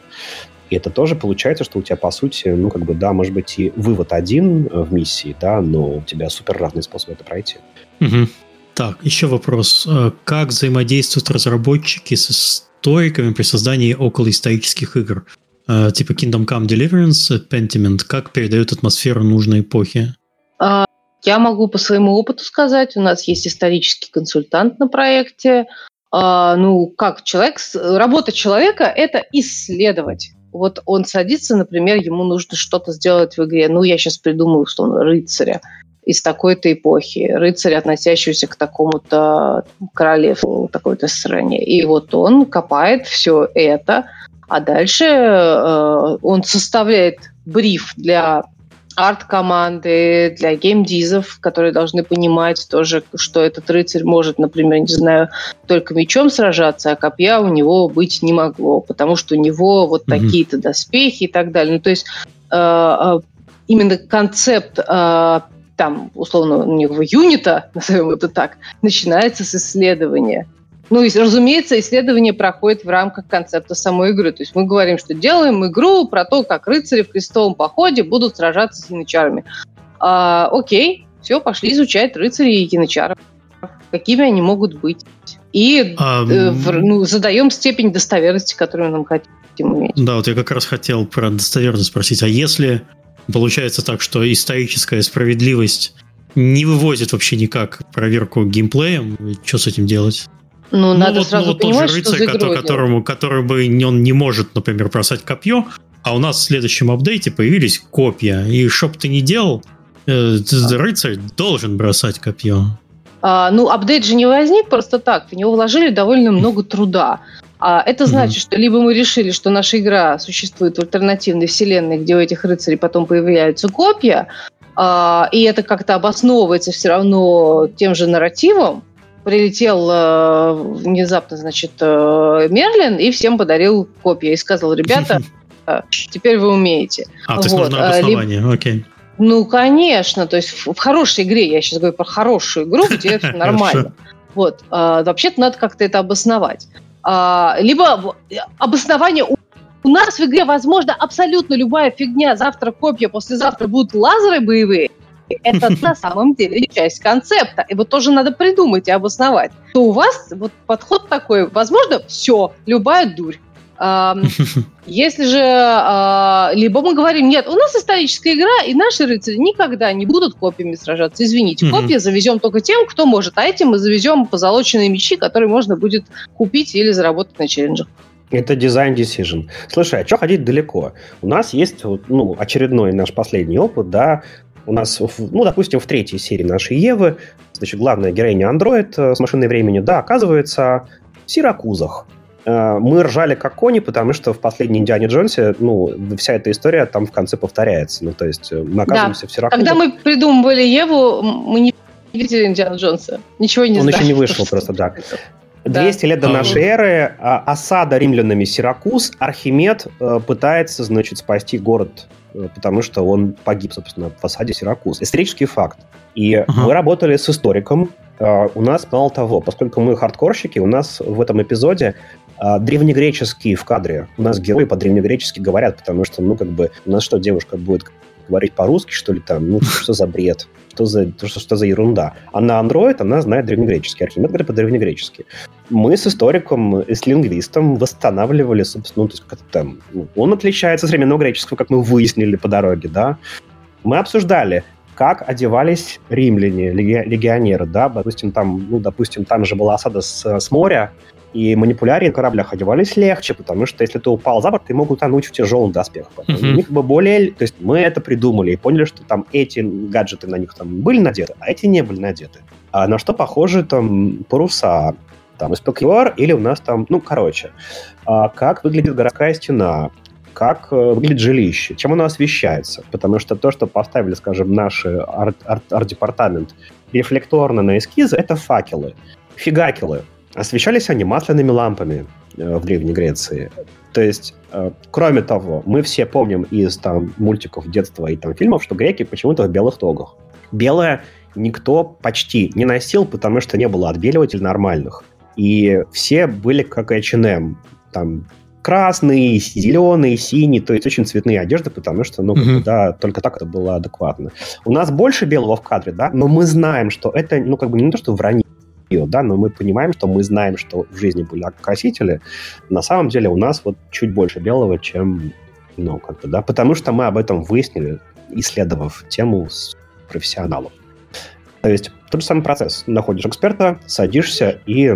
И это тоже получается, что у тебя, по сути, ну, как бы, да, может быть, и вывод один в миссии, да, но у тебя супер разные способы это пройти. Угу. Так, еще вопрос. Как взаимодействуют разработчики с историками при создании околоисторических игр? Типа Kingdom Come Deliverance, Pentiment. Как передают атмосферу нужной эпохи? А... Я могу по своему опыту сказать, у нас есть исторический консультант на проекте. А, ну, как человек, работа человека – это исследовать. Вот он садится, например, ему нужно что-то сделать в игре. Ну, я сейчас придумаю, что он рыцаря из такой-то эпохи, рыцаря, относящегося к такому-то королевству, такой-то стране. И вот он копает все это, а дальше э, он составляет бриф для... арт-команды, для геймдизов, которые должны понимать тоже, что этот рыцарь может, например, не знаю, только мечом сражаться, а копья у него быть не могло, потому что у него вот mm-hmm. такие-то доспехи и так далее. Ну, то есть э, именно концепт э, там, условно, у него юнита, назовем это так, начинается с исследования. Ну, и, разумеется, исследование проходит в рамках концепта самой игры. То есть мы говорим, что делаем игру про то, как рыцари в крестовом походе будут сражаться с янычарами. А, окей, все, пошли изучать рыцарей и янычаров. Какими они могут быть. И а, э, в, ну, задаем степень достоверности, которую нам хотим иметь. Да, вот я как раз хотел про достоверность спросить. А если получается так, что историческая справедливость не вывозит вообще никак проверку геймплеем, что с этим делать? Ну, ну, надо вот, сразу ну, вот понимать, тот же рыцарь, что за игрой которому, который бы он не может, например, бросать копье, а у нас в следующем апдейте появились копья. И что бы ты ни делал, э, а. рыцарь должен бросать копье. А, ну, апдейт же не возник просто так. В него вложили довольно много труда. А это значит, mm-hmm. что либо мы решили, что наша игра существует в альтернативной вселенной, где у этих рыцарей потом появляются копья, а, и это как-то обосновывается все равно тем же нарративом. Прилетел э, внезапно, значит, э, Мерлин и всем подарил копья. И сказал, ребята, теперь вы умеете. А, то есть нужно обоснование, окей. Ну, конечно, то есть в хорошей игре, я сейчас говорю про хорошую игру, где это нормально. Вот, вообще-то надо как-то это обосновать. Либо обоснование у нас в игре, возможно, абсолютно любая фигня. Завтра копья, послезавтра будут лазеры боевые. Это на самом деле часть концепта. И вот тоже надо придумать и обосновать. То у вас вот подход такой, возможно, все, любая дурь. Если же... Либо мы говорим, нет, у нас историческая игра, и наши рыцари никогда не будут копьями сражаться. Извините, копья завезем только тем, кто может. А этим мы завезем позолоченные мечи, которые можно будет купить или заработать на челленджах. Это дизайн decision. Слушай, а что ходить далеко? У нас есть ну, очередной наш последний опыт, да, у нас, ну, допустим, в третьей серии нашей Евы, значит, главная героиня андроид с машиной времени, да, оказывается в Сиракузах. Мы ржали как кони, потому что в последней Индиане Джонсе, ну, вся эта история там в конце повторяется. Ну, то есть мы оказываемся да. в Сиракузах. Когда мы придумывали Еву, мы не видели Индиану Джонса. Ничего не знали. Он еще не вышел просто, да. двести да. лет до нашей эры, осада римлянами Сиракуз, Архимед пытается, значит, спасти город, потому что он погиб, собственно, в осаде Сиракуз. Исторический факт. И uh-huh. мы работали с историком. У нас, мало того, поскольку мы хардкорщики, у нас в этом эпизоде древнегреческий в кадре. У нас герои по-древнегречески говорят, потому что, ну, как бы, у нас что, девушка будет говорить по-русски, что ли, там? Ну, что за бред? Что за, что, что за ерунда? А на Android она знает древнегреческий. Архимед говорит по-древнегречески. Мы с историком и с лингвистом восстанавливали, собственно, ну, то есть как-то там... Он отличается от современного греческого, как мы выяснили по дороге, да? Мы обсуждали, как одевались римляне, легионеры, да? Допустим, там, ну, допустим, там же была осада с, с моря, и манипулярии на кораблях одевались легче, потому что если ты упал за борт, ты мог утонуть в тяжелом доспехе. Mm-hmm. У них бы более... То есть мы это придумали и поняли, что там эти гаджеты на них там были надеты, а эти не были надеты. А на что похожи там паруса, там эспекюар, или у нас там... Ну, короче, а как выглядит городская стена, как выглядит жилище, чем оно освещается. Потому что то, что поставили, скажем, наш арт-департамент рефлекторно на эскизы, это факелы, фигакелы. Освещались они масляными лампами э, в Древней Греции. То есть, э, кроме того, мы все помним из там, мультиков детства и там, фильмов, что греки почему-то в белых тогах. Белое никто почти не носил, потому что не было отбеливателей нормальных. И все были как эйч энд эм. Там красный, зеленый, синий. То есть, очень цветные одежды, потому что ну, mm-hmm. да, только так это было адекватно. У нас больше белого в кадре, да, но мы знаем, что это ну, как бы не то, что вранье. Да, но мы понимаем, что мы знаем, что в жизни были окрасители. На самом деле у нас вот чуть больше белого, чем, ну, как-то, да, потому что мы об этом выяснили, исследовав тему с профессионалом. То есть тот же самый процесс. Находишь эксперта, садишься и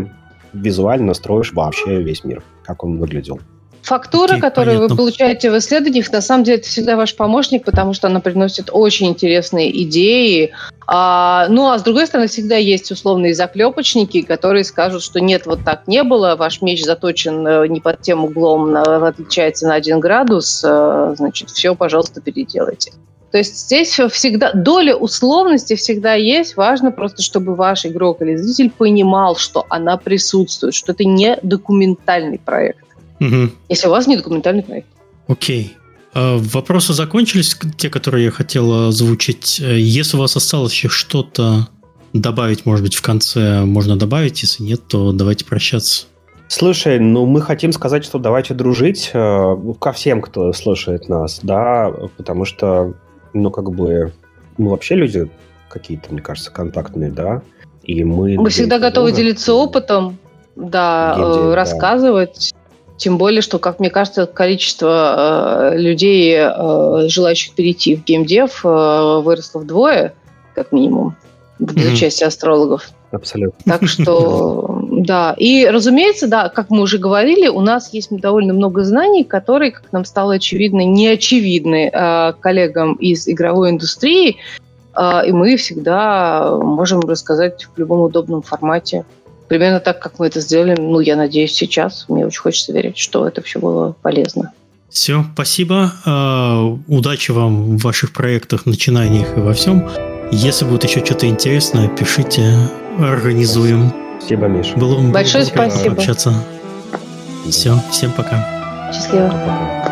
визуально строишь вообще весь мир, как он выглядел. Фактура, okay, которую понятно. Вы получаете в исследованиях, на самом деле это всегда ваш помощник, потому что она приносит очень интересные идеи. А, ну, а с другой стороны, всегда есть условные заклепочники, которые скажут, что нет, вот так не было, ваш меч заточен не под тем углом, отличается на один градус, значит, все, пожалуйста, переделайте. То есть здесь всегда доля условности всегда есть. Важно просто, чтобы ваш игрок или зритель понимал, что она присутствует, что это не документальный проект. Угу. Если у вас не документальный проект. Окей. Вопросы закончились, те, которые я хотел озвучить. Если у вас осталось еще что-то добавить, может быть, в конце можно добавить. Если нет, то давайте прощаться. Слушай, ну мы хотим сказать, что давайте дружить ко всем, кто слушает нас, да, потому что, ну как бы, мы вообще люди какие-то, мне кажется, контактные, да, и мы... Мы всегда готовы друга. делиться опытом, да, Гильдии, рассказывать... Да. Тем более, что, как мне кажется, количество э, людей, э, желающих перейти в геймдев, э, выросло вдвое, как минимум, без mm-hmm. участия астрологов. Абсолютно. Так что, да. И, разумеется, да, как мы уже говорили, у нас есть довольно много знаний, которые, как нам стало очевидно, не очевидны э, коллегам из игровой индустрии, э, и мы всегда можем рассказать в любом удобном формате. Примерно так, как мы это сделали, ну, я надеюсь, сейчас. Мне очень хочется верить, что это все было полезно. Все, спасибо. Удачи вам в ваших проектах, начинаниях и во всем. Если будет еще что-то интересное, пишите, организуем. Спасибо, Миша. Было, Большое было спасибо. Общаться. Все, всем пока. Счастливо. Пока.